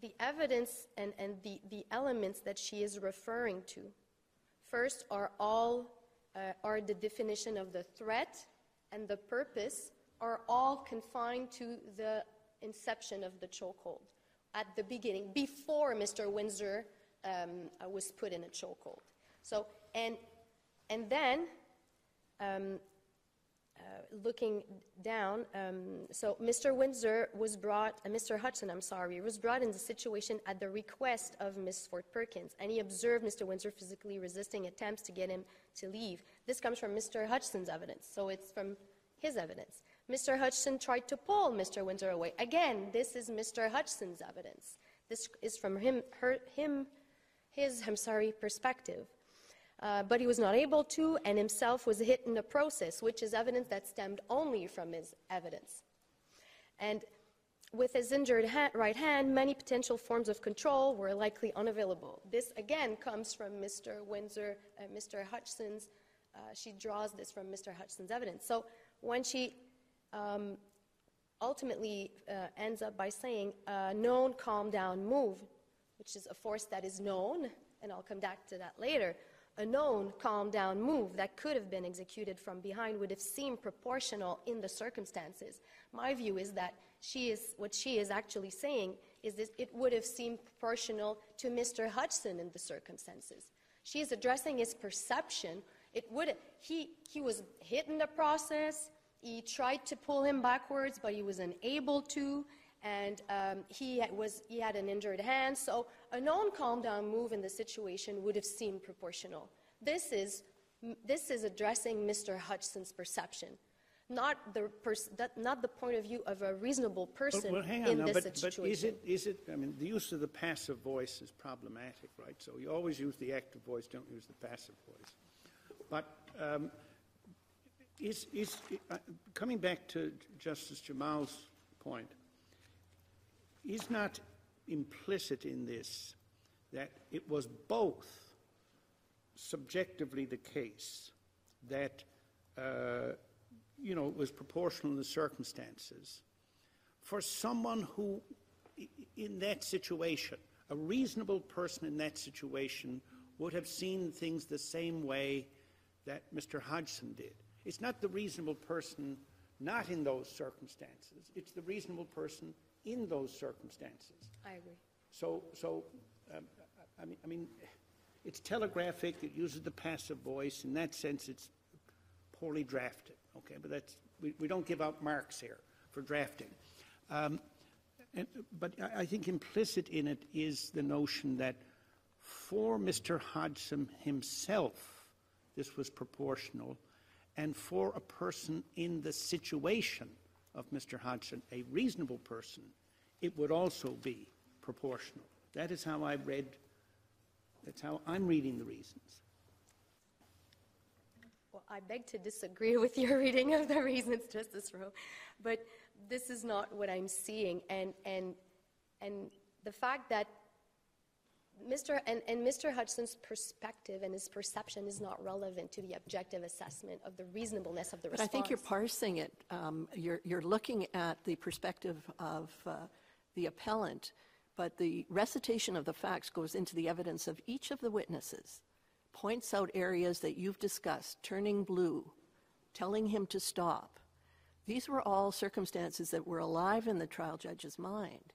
the evidence and, and the, the elements that she is referring to, first are all, uh, are the definition of the threat and the purpose are all confined to the inception of the chokehold at the beginning, before Mister Windsor um, was put in a chokehold. So, and, and then, um, Uh, looking down, um, so Mister Windsor was brought, uh, Mister Hutchinson, I'm sorry, was brought in the situation at the request of Miz Fort Perkins, and he observed Mister Windsor physically resisting attempts to get him to leave. This comes from Mister Hutchinson's evidence, so it's from his evidence. Mister Hutchinson tried to pull Mister Windsor away. Again, this is Mister Hutchinson's evidence. This is from him, her, him, his, I'm sorry, perspective. Uh, but he was not able to, and himself was hit in the process, which is evidence that stemmed only from his evidence. And with his injured ha right hand, many potential forms of control were likely unavailable. This, again, comes from Mister Windsor, uh, Mister Hutchinson's. Uh, she draws this from Mister Hutchinson's evidence. So when she um, ultimately uh, ends up by saying, uh, known, calm down, move, which is a force that is known, and I'll come back to that later, a known calm-down move that could have been executed from behind would have seemed proportional in the circumstances. My view is that she is, what she is actually saying is that it would have seemed proportional to Mister Hutchinson in the circumstances. She is addressing his perception. It would, he, he was hit in the process. He tried to pull him backwards, but he was unable to. And um, he, was, he had an injured hand, so a known calm-down move in the situation would have seemed proportional. This is, this is addressing Mister Hutchinson's perception, not the, pers that, not the point of view of a reasonable person well, well, hang on in now, this but, situation. But is it, is it, I mean, the use of the passive voice is problematic, right? So you always use the active voice, don't use the passive voice. But um, is, is, uh, coming back to Justice Jamal's point, is not implicit in this that it was both subjectively the case that, uh, you know, it was proportional to the circumstances, for someone who, in that situation, a reasonable person in that situation would have seen things the same way that Mister Hodgson did. It's not the reasonable person not in those circumstances. It's the reasonable person in those circumstances. I agree. So, so um, I, mean, I mean, it's telegraphic. It uses the passive voice. In that sense, it's poorly drafted. Okay, but that's we, we don't give out marks here for drafting. Um, and, but I, I think implicit in it is the notion that for Mister Hodgson himself, this was proportional, and for a person in the situation of Mister Hodgson, a reasonable person, it would also be proportional. That is how I read, that's how I'm reading the reasons. Well, I beg to disagree with your reading of the reasons, Justice Rowe, but this is not what I'm seeing. And, and, and the fact that Mister And, and Mister Hodgson's perspective and his perception is not relevant to the objective assessment of the reasonableness of the response. But I think you're parsing it. Um, you're, you're looking at the perspective of uh, the appellant, but the recitation of the facts goes into the evidence of each of the witnesses, points out areas that you've discussed, turning blue, telling him to stop. These were all circumstances that were alive in the trial judge's mind.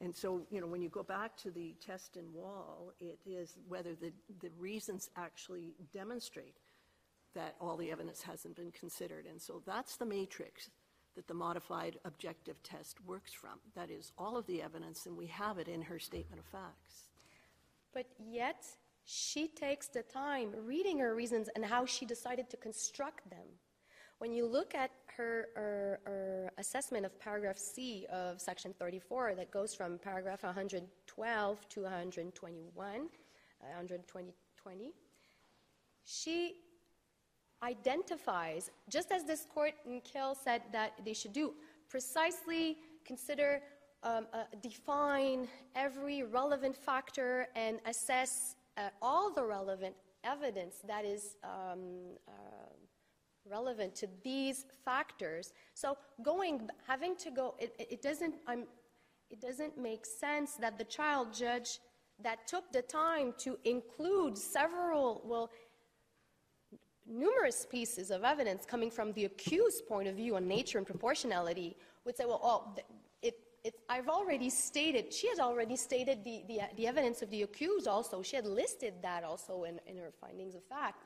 And so, you know, when you go back to the test in Wall, it is whether the, the reasons actually demonstrate that all the evidence hasn't been considered. And so that's the matrix that the modified objective test works from. That is all of the evidence, and we have it in her statement of facts. But yet she takes the time reading her reasons and how she decided to construct them. When you look at her, her, her assessment of paragraph C of section thirty-four that goes from paragraph one hundred twelve to one hundred twenty-one, one hundred twenty, she identifies, just as this court in Cahill said that they should do, precisely consider, um, uh, define every relevant factor and assess uh, all the relevant evidence that is um, uh, relevant to these factors. So going, having to go, it, it doesn't, I'm, it doesn't make sense that the trial judge that took the time to include several, well, numerous pieces of evidence coming from the accused point of view on nature and proportionality would say, well, oh, it, it, I've already stated, she has already stated the, the, the evidence of the accused also. She had listed that also in, in her findings of fact.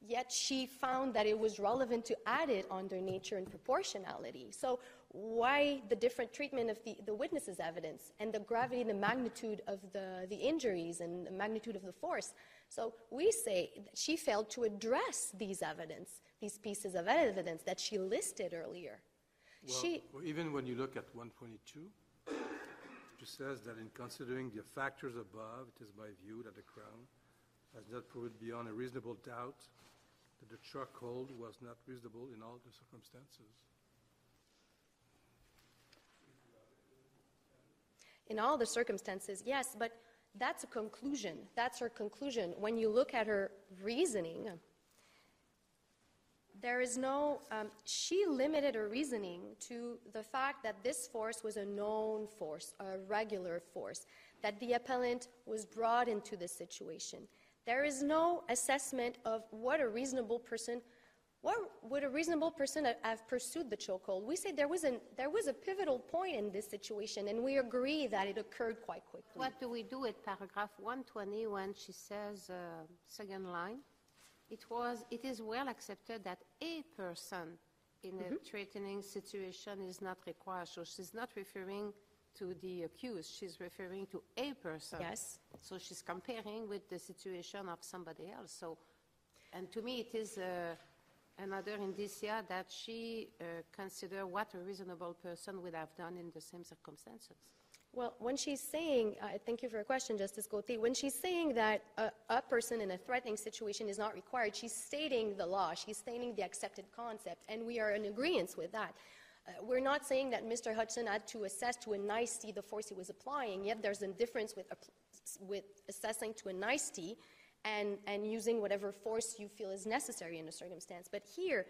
Yet she found that it was relevant to add it under nature and proportionality. So why the different treatment of the, the witnesses' evidence and the gravity and the magnitude of the, the injuries and the magnitude of the force? So we say that she failed to address these evidence, these pieces of evidence that she listed earlier. Well, she, even when you look at one twenty-two, it says that in considering the factors above, it is my view that the Crown has not proved beyond a reasonable doubt that the truck hold was not reasonable in all the circumstances. In all the circumstances, yes, but that's a conclusion. That's her conclusion. When you look at her reasoning, there is no, um, she limited her reasoning to the fact that this force was a known force, a regular force, that the appellant was brought into this situation. There is no assessment of what a reasonable person, what would a reasonable person have pursued the chokehold? We say there was, an, there was a pivotal point in this situation, and we agree that it occurred quite quickly. What do we do with paragraph one twenty when she says, uh, second line, it was, it is well accepted that a person in mm-hmm. a threatening situation is not required. So she's not referring to the accused, she's referring to a person. Yes. So she's comparing with the situation of somebody else. So, and to me, it is uh, another indicia that she uh, considered what a reasonable person would have done in the same circumstances. Well, when she's saying, uh, thank you for your question, Justice Gauthier, when she's saying that a, a person in a threatening situation is not required, she's stating the law, she's stating the accepted concept, and we are in agreement with that. We're not saying that Mister Hodgson had to assess to a nicety the force he was applying, yet there's a difference with, with assessing to a nicety and, and using whatever force you feel is necessary in a circumstance. But here,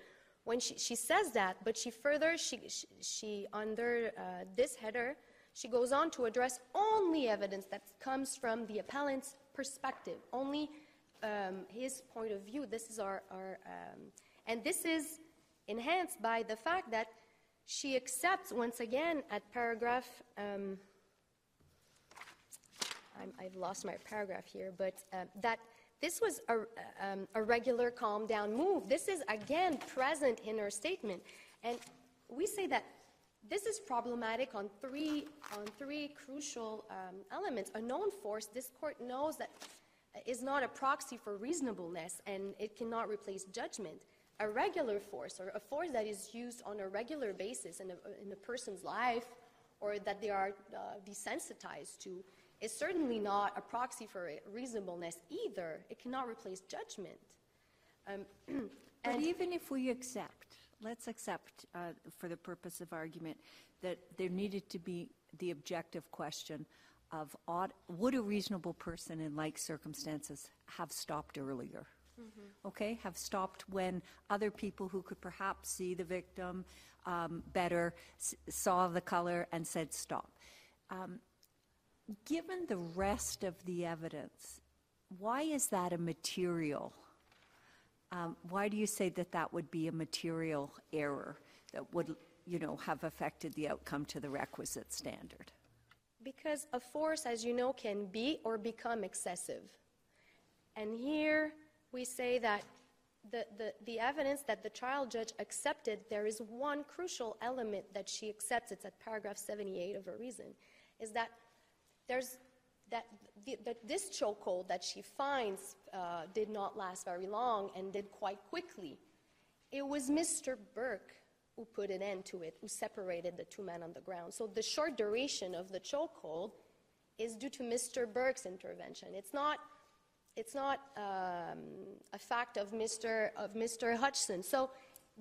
when she, she says that, but she further, she, she, she under uh, this header, she goes on to address only evidence that comes from the appellant's perspective, only um, his point of view. This is our, our um, and this is enhanced by the fact that she accepts, once again, at paragraph, um, I'm, I've lost my paragraph here, but uh, that this was a, um, a regular calm down move. This is, again, present in her statement. And we say that this is problematic on three, on three crucial um, elements. A known force, this court knows that is not a proxy for reasonableness, and it cannot replace judgment. A regular force, or a force that is used on a regular basis in a, in a person's life, or that they are uh, desensitized to, is certainly not a proxy for reasonableness either. It cannot replace judgment. Um, and but even if we accept, let's accept uh, for the purpose of argument, that there needed to be the objective question of ought, would a reasonable person in like circumstances have stopped earlier? Mm-hmm. Okay, have stopped when other people who could perhaps see the victim um, better s saw the color and said stop. Um, given the rest of the evidence, why is that a material? Um, why do you say that that would be a material error that would, you know, have affected the outcome to the requisite standard? Because a force, as you know, can be or become excessive. And here, we say that the, the, the evidence that the trial judge accepted, there is one crucial element that she accepts, it's at paragraph seventy-eight of her reason, is that there's that, the, that this chokehold that she finds uh, did not last very long and did quite quickly. It was Mister Burke who put an end to it, who separated the two men on the ground. So the short duration of the chokehold is due to Mister Burke's intervention. It's not It's not um, a fact of Mister of Mister Hutchinson. So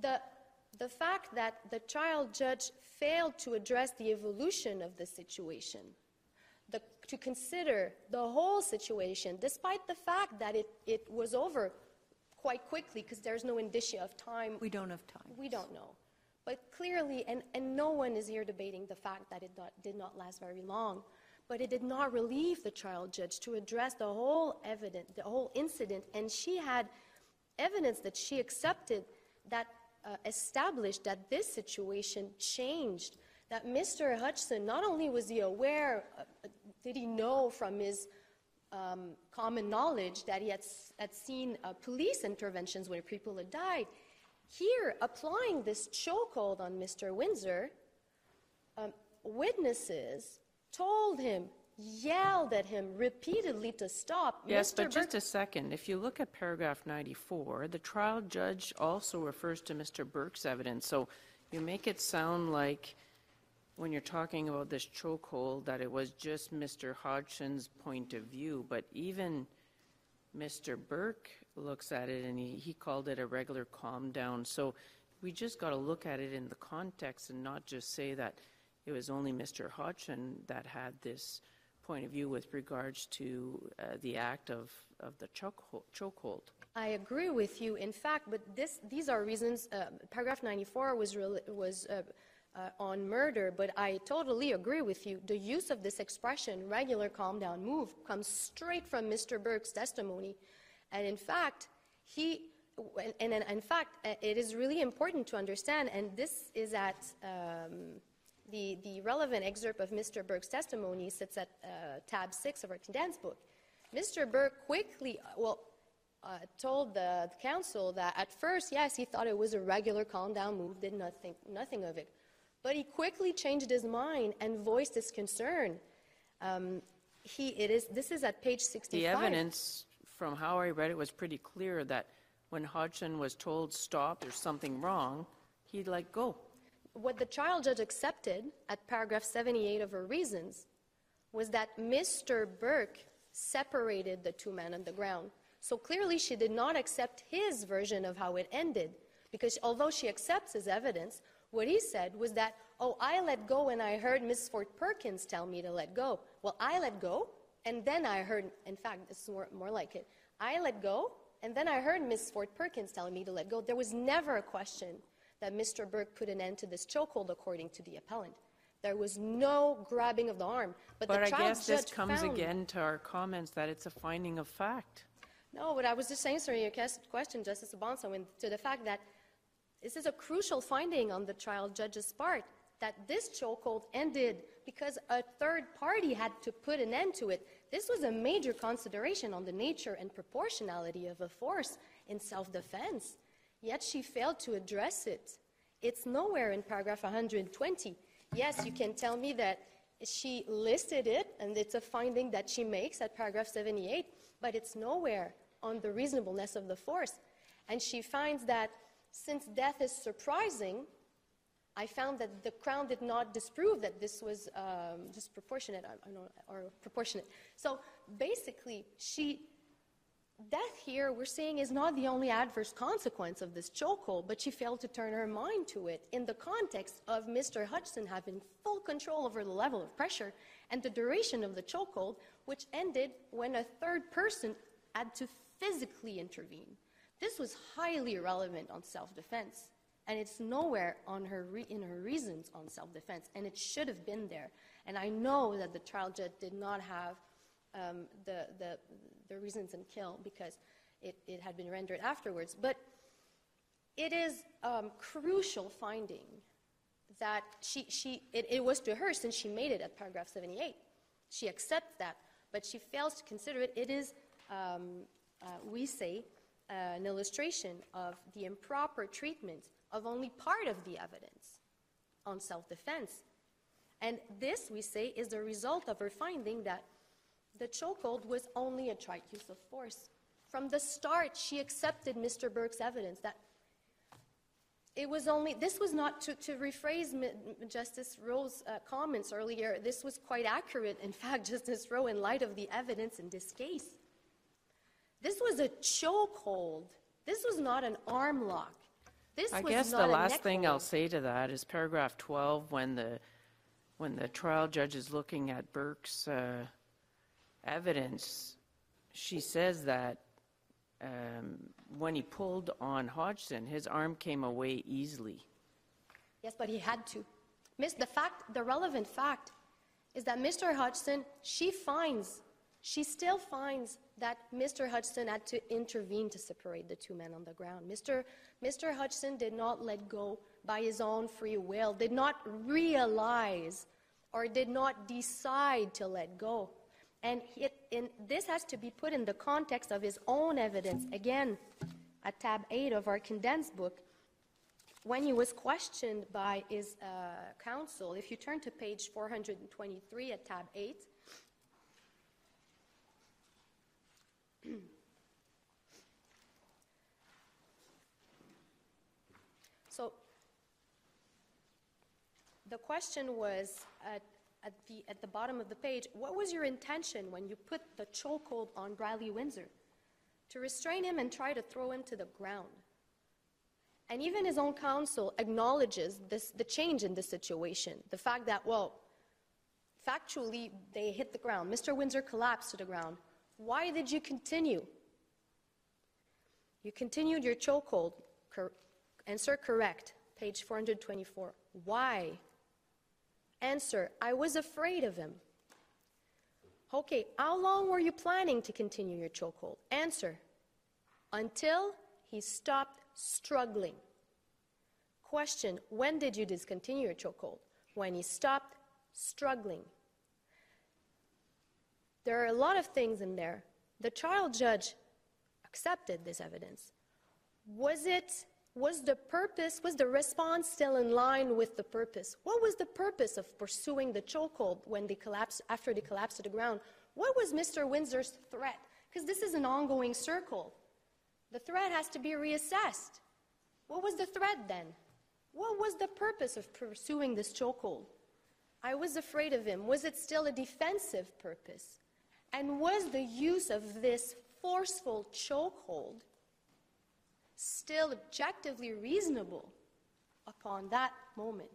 the, the fact that the trial judge failed to address the evolution of the situation, the, to consider the whole situation, despite the fact that it, it was over quite quickly because there's no indicia of time. We don't have time. We don't know. But clearly, and, and no one is here debating the fact that it not, did not last very long. But it did not relieve the trial judge to address the whole evidence, the whole incident, and she had evidence that she accepted that uh, established that this situation changed, that Mister Hutchinson, not only was he aware, uh, did he know from his um, common knowledge that he had, had seen uh, police interventions where people had died, here applying this chokehold on Mister Windsor, um, witnesses told him, yelled at him repeatedly to stop. Yes, Mister but Burke just a second. If you look at paragraph ninety-four, the trial judge also refers to Mister Burke's evidence. So you make it sound like when you're talking about this chokehold that it was just Mister Hodgson's point of view, but even Mister Burke looks at it and he, he called it a regular calm down. So we just got to look at it in the context and not just say that it was only Mister Hodgson that had this point of view with regards to uh, the act of, of the chokehold. chokehold. I agree with you, in fact, but this, these are reasons, uh, paragraph ninety-four was, was uh, uh, on murder, but I totally agree with you. The use of this expression, regular calm down move, comes straight from Mister Burke's testimony. And in fact, he, and, and in fact, it is really important to understand, and this is at, um, The, the relevant excerpt of Mister Burke's testimony sits at uh, tab six of our condensed book. Mister Burke quickly, uh, well, uh, told the, the counsel that at first, yes, he thought it was a regular calm down move, did not think nothing of it. But he quickly changed his mind and voiced his concern. Um, he, it is, this is at page sixty-five. The evidence from how I read it was pretty clear that when Hodgson was told stop, there's something wrong, he'd like go. What the trial judge accepted at paragraph seventy-eight of her reasons was that Mister Burke separated the two men on the ground. So clearly she did not accept his version of how it ended, because although she accepts his evidence, what he said was that, oh, I let go and I heard Miz Fort Perkins tell me to let go. Well, I let go, and then I heard, in fact, it's more, more like it. I let go, and then I heard Miz Fort Perkins telling me to let go. There was never a question that Mister Burke put an end to this chokehold, according to the appellant. There was no grabbing of the arm. But, but the trial I guess judge this comes found, again to our comments that it's a finding of fact. No, but I was just answering your question, Justice Bonso, and to the fact that this is a crucial finding on the trial judge's part, that this chokehold ended because a third party had to put an end to it. This was a major consideration on the nature and proportionality of a force in self-defense, yet she failed to address it. It's nowhere in paragraph one hundred twenty. Yes, you can tell me that she listed it, and it's a finding that she makes at paragraph seventy-eight, but it's nowhere on the reasonableness of the force. And she finds that since death is surprising, I found that the Crown did not disprove that this was um, disproportionate I, I know, or proportionate. So basically, she, death here, we're seeing, is not the only adverse consequence of this chokehold, but she failed to turn her mind to it in the context of Mister Hutchinson having full control over the level of pressure and the duration of the chokehold, which ended when a third person had to physically intervene. This was highly irrelevant on self-defense. And it's nowhere on her re in her reasons on self-defense, and it should have been there. And I know that the trial judge did not have um, the, the, the reasons in Kill because it, it had been rendered afterwards. But it is um, crucial finding that she, she it, it was to her since she made it at paragraph seventy-eight. She accepts that, but she fails to consider it. It is, um, uh, we say, uh, an illustration of the improper treatment of only part of the evidence on self-defense. And this, we say, is the result of her finding that the chokehold was only a trite use of force. From the start, she accepted Mister Burke's evidence that it was only, this was not, to, to rephrase Justice Rowe's uh, comments earlier, this was quite accurate, in fact, Justice Rowe, in light of the evidence in this case. This was a chokehold. This was not an arm lock. This I guess the last thing I'll say to that is paragraph twelve, when the when the trial judge is looking at Burke's uh, evidence, she says that um, when he pulled on Hodgson, his arm came away easily. Yes, but he had to. Miss, the fact, the relevant fact, is that Mister Hodgson, she finds, she still finds that Mister Hodgson had to intervene to separate the two men on the ground. Mister Mister Hodgson did not let go by his own free will, did not realize or did not decide to let go. And it, in, this has to be put in the context of his own evidence. Again, at tab eight of our condensed book, when he was questioned by his uh, counsel, if you turn to page four hundred twenty-three at tab eight, so the question was at, at, the, at the bottom of the page, what was your intention when you put the chokehold on Riley Windsor? To restrain him and try to throw him to the ground. And even his own counsel acknowledges this, the change in the situation, the fact that, well, factually, they hit the ground. Mister Windsor collapsed to the ground. Why did you continue? You continued your chokehold. Cor- answer correct, page four hundred twenty-four. Why? Answer, I was afraid of him. Okay, how long were you planning to continue your chokehold? Answer, until he stopped struggling. Question, when did you discontinue your chokehold? When he stopped struggling. There are a lot of things in there. The trial judge accepted this evidence. Was it, was the purpose, was the response still in line with the purpose? What was the purpose of pursuing the chokehold when they collapsed, after they collapsed to the ground? What was Mister Windsor's threat? Because this is an ongoing circle. The threat has to be reassessed. What was the threat then? What was the purpose of pursuing this chokehold? I was afraid of him. Was it still a defensive purpose? And was the use of this forceful chokehold still objectively reasonable upon that moment?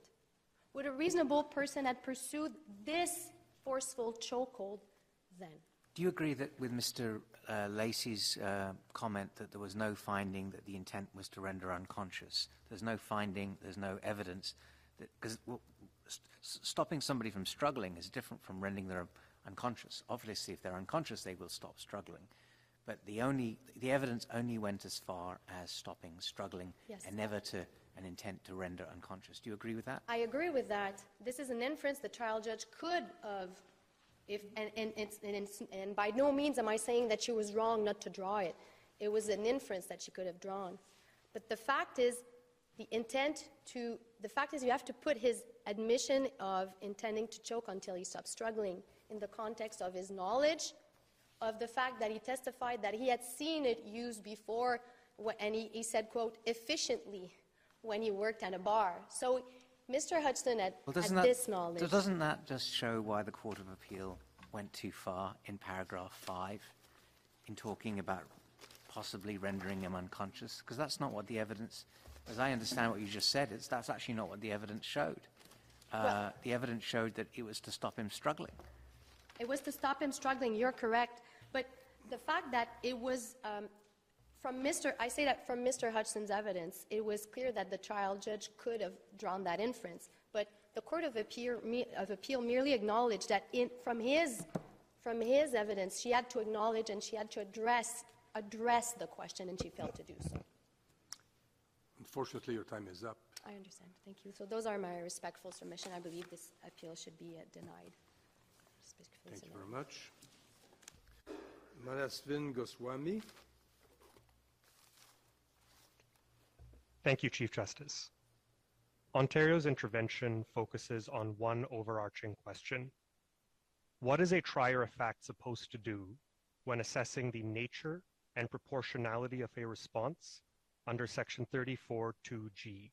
Would a reasonable person have pursued this forceful chokehold then? Do you agree that with Mister Uh, Lacy's uh, comment that there was no finding that the intent was to render unconscious? There's no finding, there's no evidence. Because well, st stopping somebody from struggling is different from rendering them unconscious. Obviously, if they're unconscious, they will stop struggling. But the, only, the evidence only went as far as stopping struggling, yes, and never to an intent to render unconscious. Do you agree with that? I agree with that. This is an inference the trial judge could have. If, and, and, it's, and, it's, and by no means am I saying that she was wrong not to draw it. It was an inference that she could have drawn. But the fact is, the intent to, the fact is you have to put his admission of intending to choke until he stops struggling in the context of his knowledge, of the fact that he testified that he had seen it used before, and he, he said, quote, efficiently when he worked at a bar. So Mister Hudson had, well, had that, this knowledge. Doesn't that just show why the Court of Appeal went too far in paragraph five in talking about possibly rendering him unconscious? Because that's not what the evidence, as I understand what you just said, it's, that's actually not what the evidence showed. Uh, well, the evidence showed that it was to stop him struggling. It was to stop him struggling, you're correct. But the fact that it was... Um, From Mister I say that from Mister Hodgson's evidence, it was clear that the trial judge could have drawn that inference. But the Court of Appeal, me, of Appeal merely acknowledged that in, from, his, from his evidence, she had to acknowledge and she had to address, address the question, and she failed to do so. Unfortunately, your time is up. I understand. Thank you. So those are my respectful submission. I believe this appeal should be uh, denied. Thank submitted. you very much. Manasvin Goswami. Thank you, Chief Justice. Ontario's intervention focuses on one overarching question. What is a trier of fact supposed to do when assessing the nature and proportionality of a response under Section thirty-four point two G?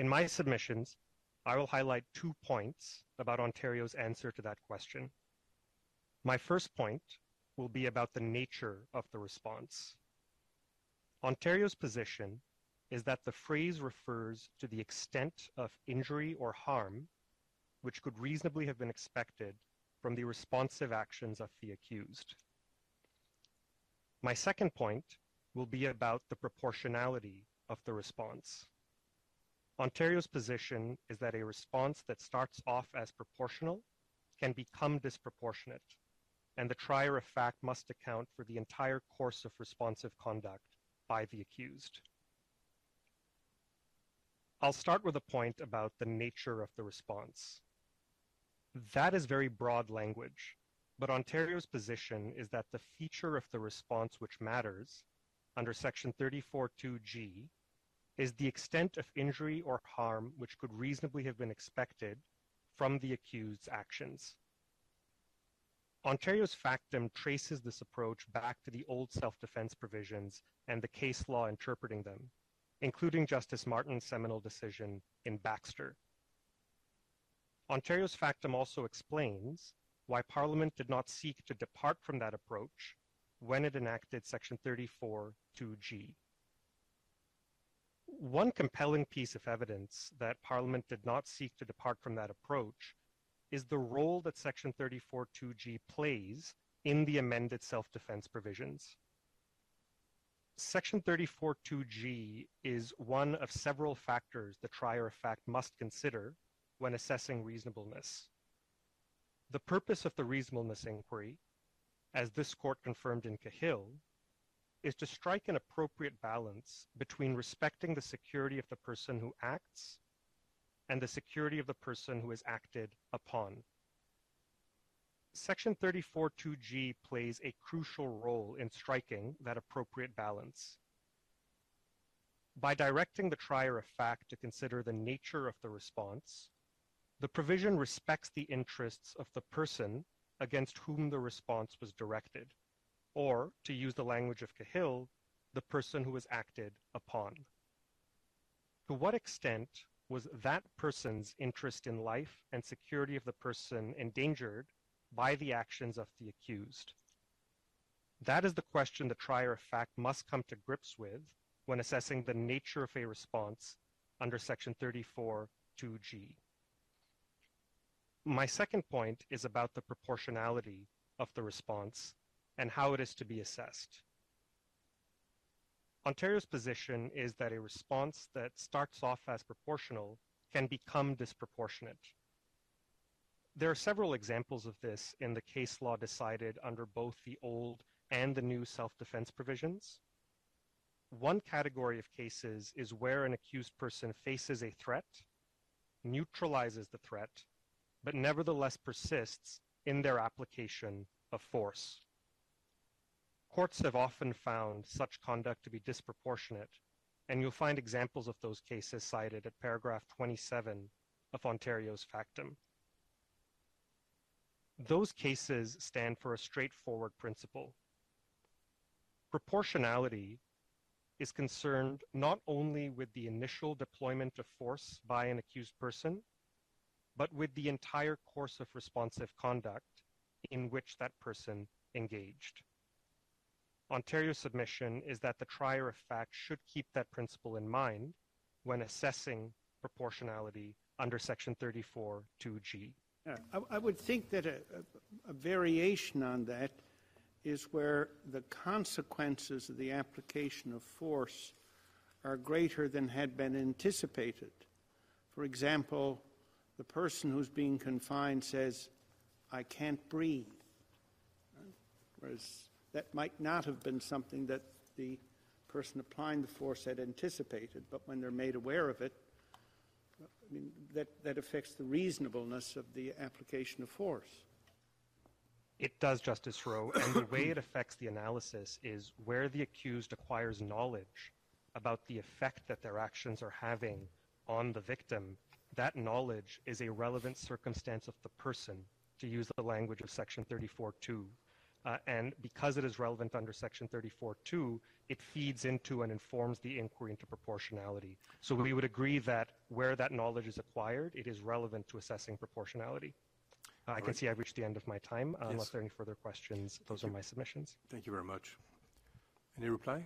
In my submissions, I will highlight two points about Ontario's answer to that question. My first point will be about the nature of the response. Ontario's position is that the phrase refers to the extent of injury or harm which could reasonably have been expected from the responsive actions of the accused. My second point will be about the proportionality of the response. Ontario's position is that a response that starts off as proportional can become disproportionate, and the trier of fact must account for the entire course of responsive conduct by the accused. I'll start with a point about the nature of the response. That is very broad language, but Ontario's position is that the feature of the response which matters under Section thirty-four point two G is the extent of injury or harm which could reasonably have been expected from the accused's actions. Ontario's factum traces this approach back to the old self-defense provisions and the case law interpreting them, including Justice Martin's seminal decision in Baxter. Ontario's factum also explains why Parliament did not seek to depart from that approach when it enacted Section thirty-four point two G. One compelling piece of evidence that Parliament did not seek to depart from that approach is the role that Section thirty-four point two G plays in the amended self-defense provisions. Section thirty-four point two G is one of several factors the trier of fact must consider when assessing reasonableness. The purpose of the reasonableness inquiry, as this court confirmed in Cahill, is to strike an appropriate balance between respecting the security of the person who acts and the security of the person who is acted upon. Section thirty-four point two G plays a crucial role in striking that appropriate balance. By directing the trier of fact to consider the nature of the response, the provision respects the interests of the person against whom the response was directed, or, to use the language of Cahill, the person who was acted upon. To what extent was that person's interest in life and security of the person endangered by the actions of the accused? That is the question the trier of fact must come to grips with when assessing the nature of a response under Section thirty-four point two G. My second point is about the proportionality of the response and how it is to be assessed. Ontario's position is that a response that starts off as proportional can become disproportionate. There are several examples of this in the case law decided under both the old and the new self-defense provisions. One category of cases is where an accused person faces a threat, neutralizes the threat, but nevertheless persists in their application of force. Courts have often found such conduct to be disproportionate, and you'll find examples of those cases cited at paragraph twenty-seven of Ontario's Factum. Those cases stand for a straightforward principle. Proportionality is concerned not only with the initial deployment of force by an accused person, but with the entire course of responsive conduct in which that person engaged. Ontario's submission is that the trier of fact should keep that principle in mind when assessing proportionality under Section thirty-four two G. Yeah, I, I would think that a, a, a variation on that is where the consequences of the application of force are greater than had been anticipated. For example, the person who's being confined says, "I can't breathe," whereas that might not have been something that the person applying the force had anticipated, but when they're made aware of it, I mean, that, that affects the reasonableness of the application of force. It does, Justice Rowe, and the way it affects the analysis is where the accused acquires knowledge about the effect that their actions are having on the victim. That knowledge is a relevant circumstance of the person, to use the language of Section thirty-four two. Uh, and because it is relevant under Section thirty-four two, it feeds into and informs the inquiry into proportionality. So we would agree that where that knowledge is acquired, it is relevant to assessing proportionality. Uh, I right. can see I've reached the end of my time. Uh, yes. Unless there are any further questions, those Thank are my submissions. Thank you very much. Any reply?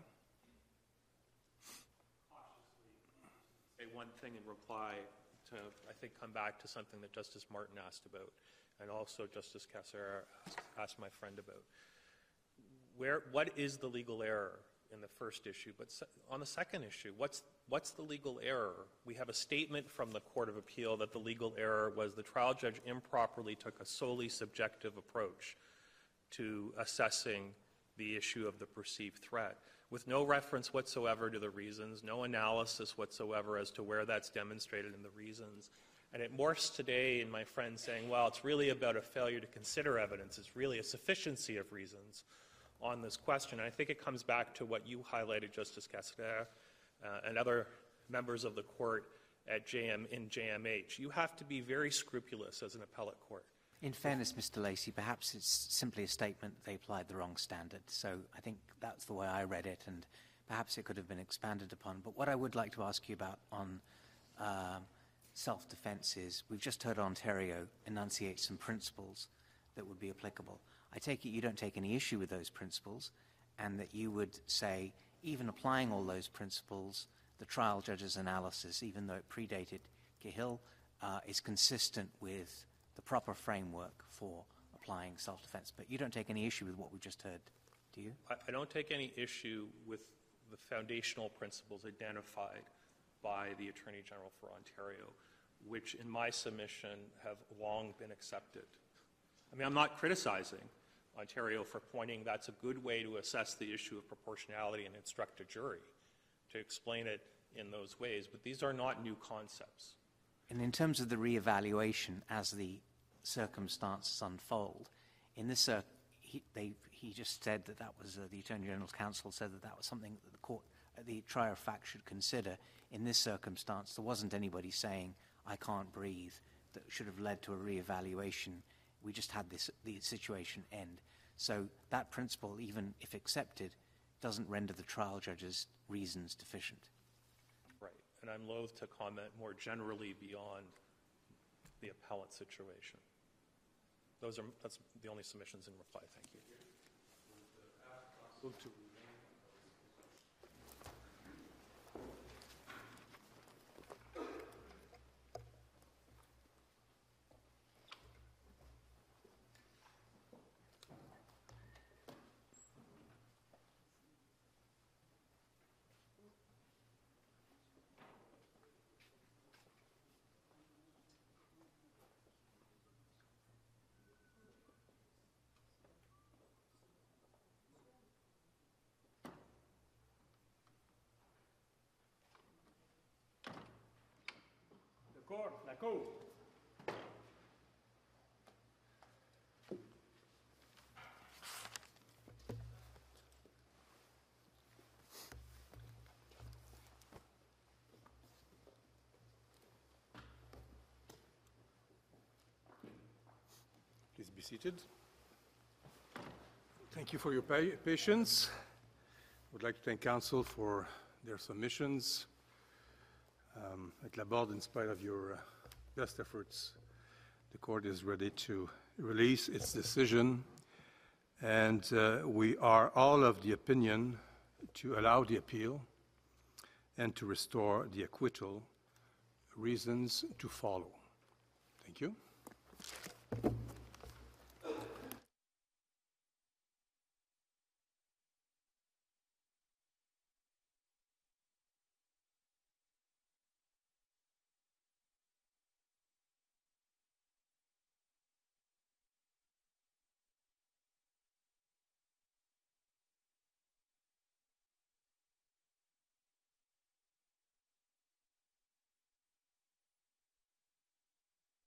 Say one thing in reply to, I think, come back to something that Justice Martin asked about, and also Justice Casera asked my friend about. Where, what is the legal error in the first issue? But se on the second issue, what's, what's the legal error? We have a statement from the Court of Appeal that the legal error was the trial judge improperly took a solely subjective approach to assessing the issue of the perceived threat, with no reference whatsoever to the reasons, no analysis whatsoever as to where that's demonstrated in the reasons. And it morphs today in my friend saying, well, it's really about a failure to consider evidence. It's really a sufficiency of reasons on this question. And I think it comes back to what you highlighted, Justice Casera, uh, and other members of the court at J M, in J M H. You have to be very scrupulous as an appellate court. In fairness, Mister Lacy, perhaps it's simply a statement that they applied the wrong standard. So I think that's the way I read it, and perhaps it could have been expanded upon. But what I would like to ask you about on Uh, self-defense is, we've just heard Ontario enunciate some principles that would be applicable. I take it you don't take any issue with those principles, and that you would say, even applying all those principles, the trial judge's analysis, even though it predated Cahill, uh, is consistent with the proper framework for applying self-defense. But you don't take any issue with what we just heard, do you? I, I don't take any issue with the foundational principles identified by the Attorney General for Ontario, which in my submission have long been accepted. I mean, I'm not criticizing Ontario for pointing that's a good way to assess the issue of proportionality and instruct a jury to explain it in those ways, but these are not new concepts. And in terms of the reevaluation as the circumstances unfold, in this, uh, he, they, he just said that that was, uh, the Attorney General's counsel said that that was something that the court, the trier of fact should consider. In this circumstance, there wasn't anybody saying, "I can't breathe," that should have led to a reevaluation. We just had this, the situation end. So that principle, even if accepted, doesn't render the trial judge's reasons deficient. Right. And I'm loath to comment more generally beyond the appellate situation. Those are, that's the only submissions in reply. Thank you. Move to Court, la Cour. Please be seated. Thank you for your patience. I would like to thank counsel for their submissions. Um, at Laborde, in spite of your uh, best efforts, the court is ready to release its decision, and uh, we are all of the opinion to allow the appeal and to restore the acquittal. Reasons to follow. Thank you.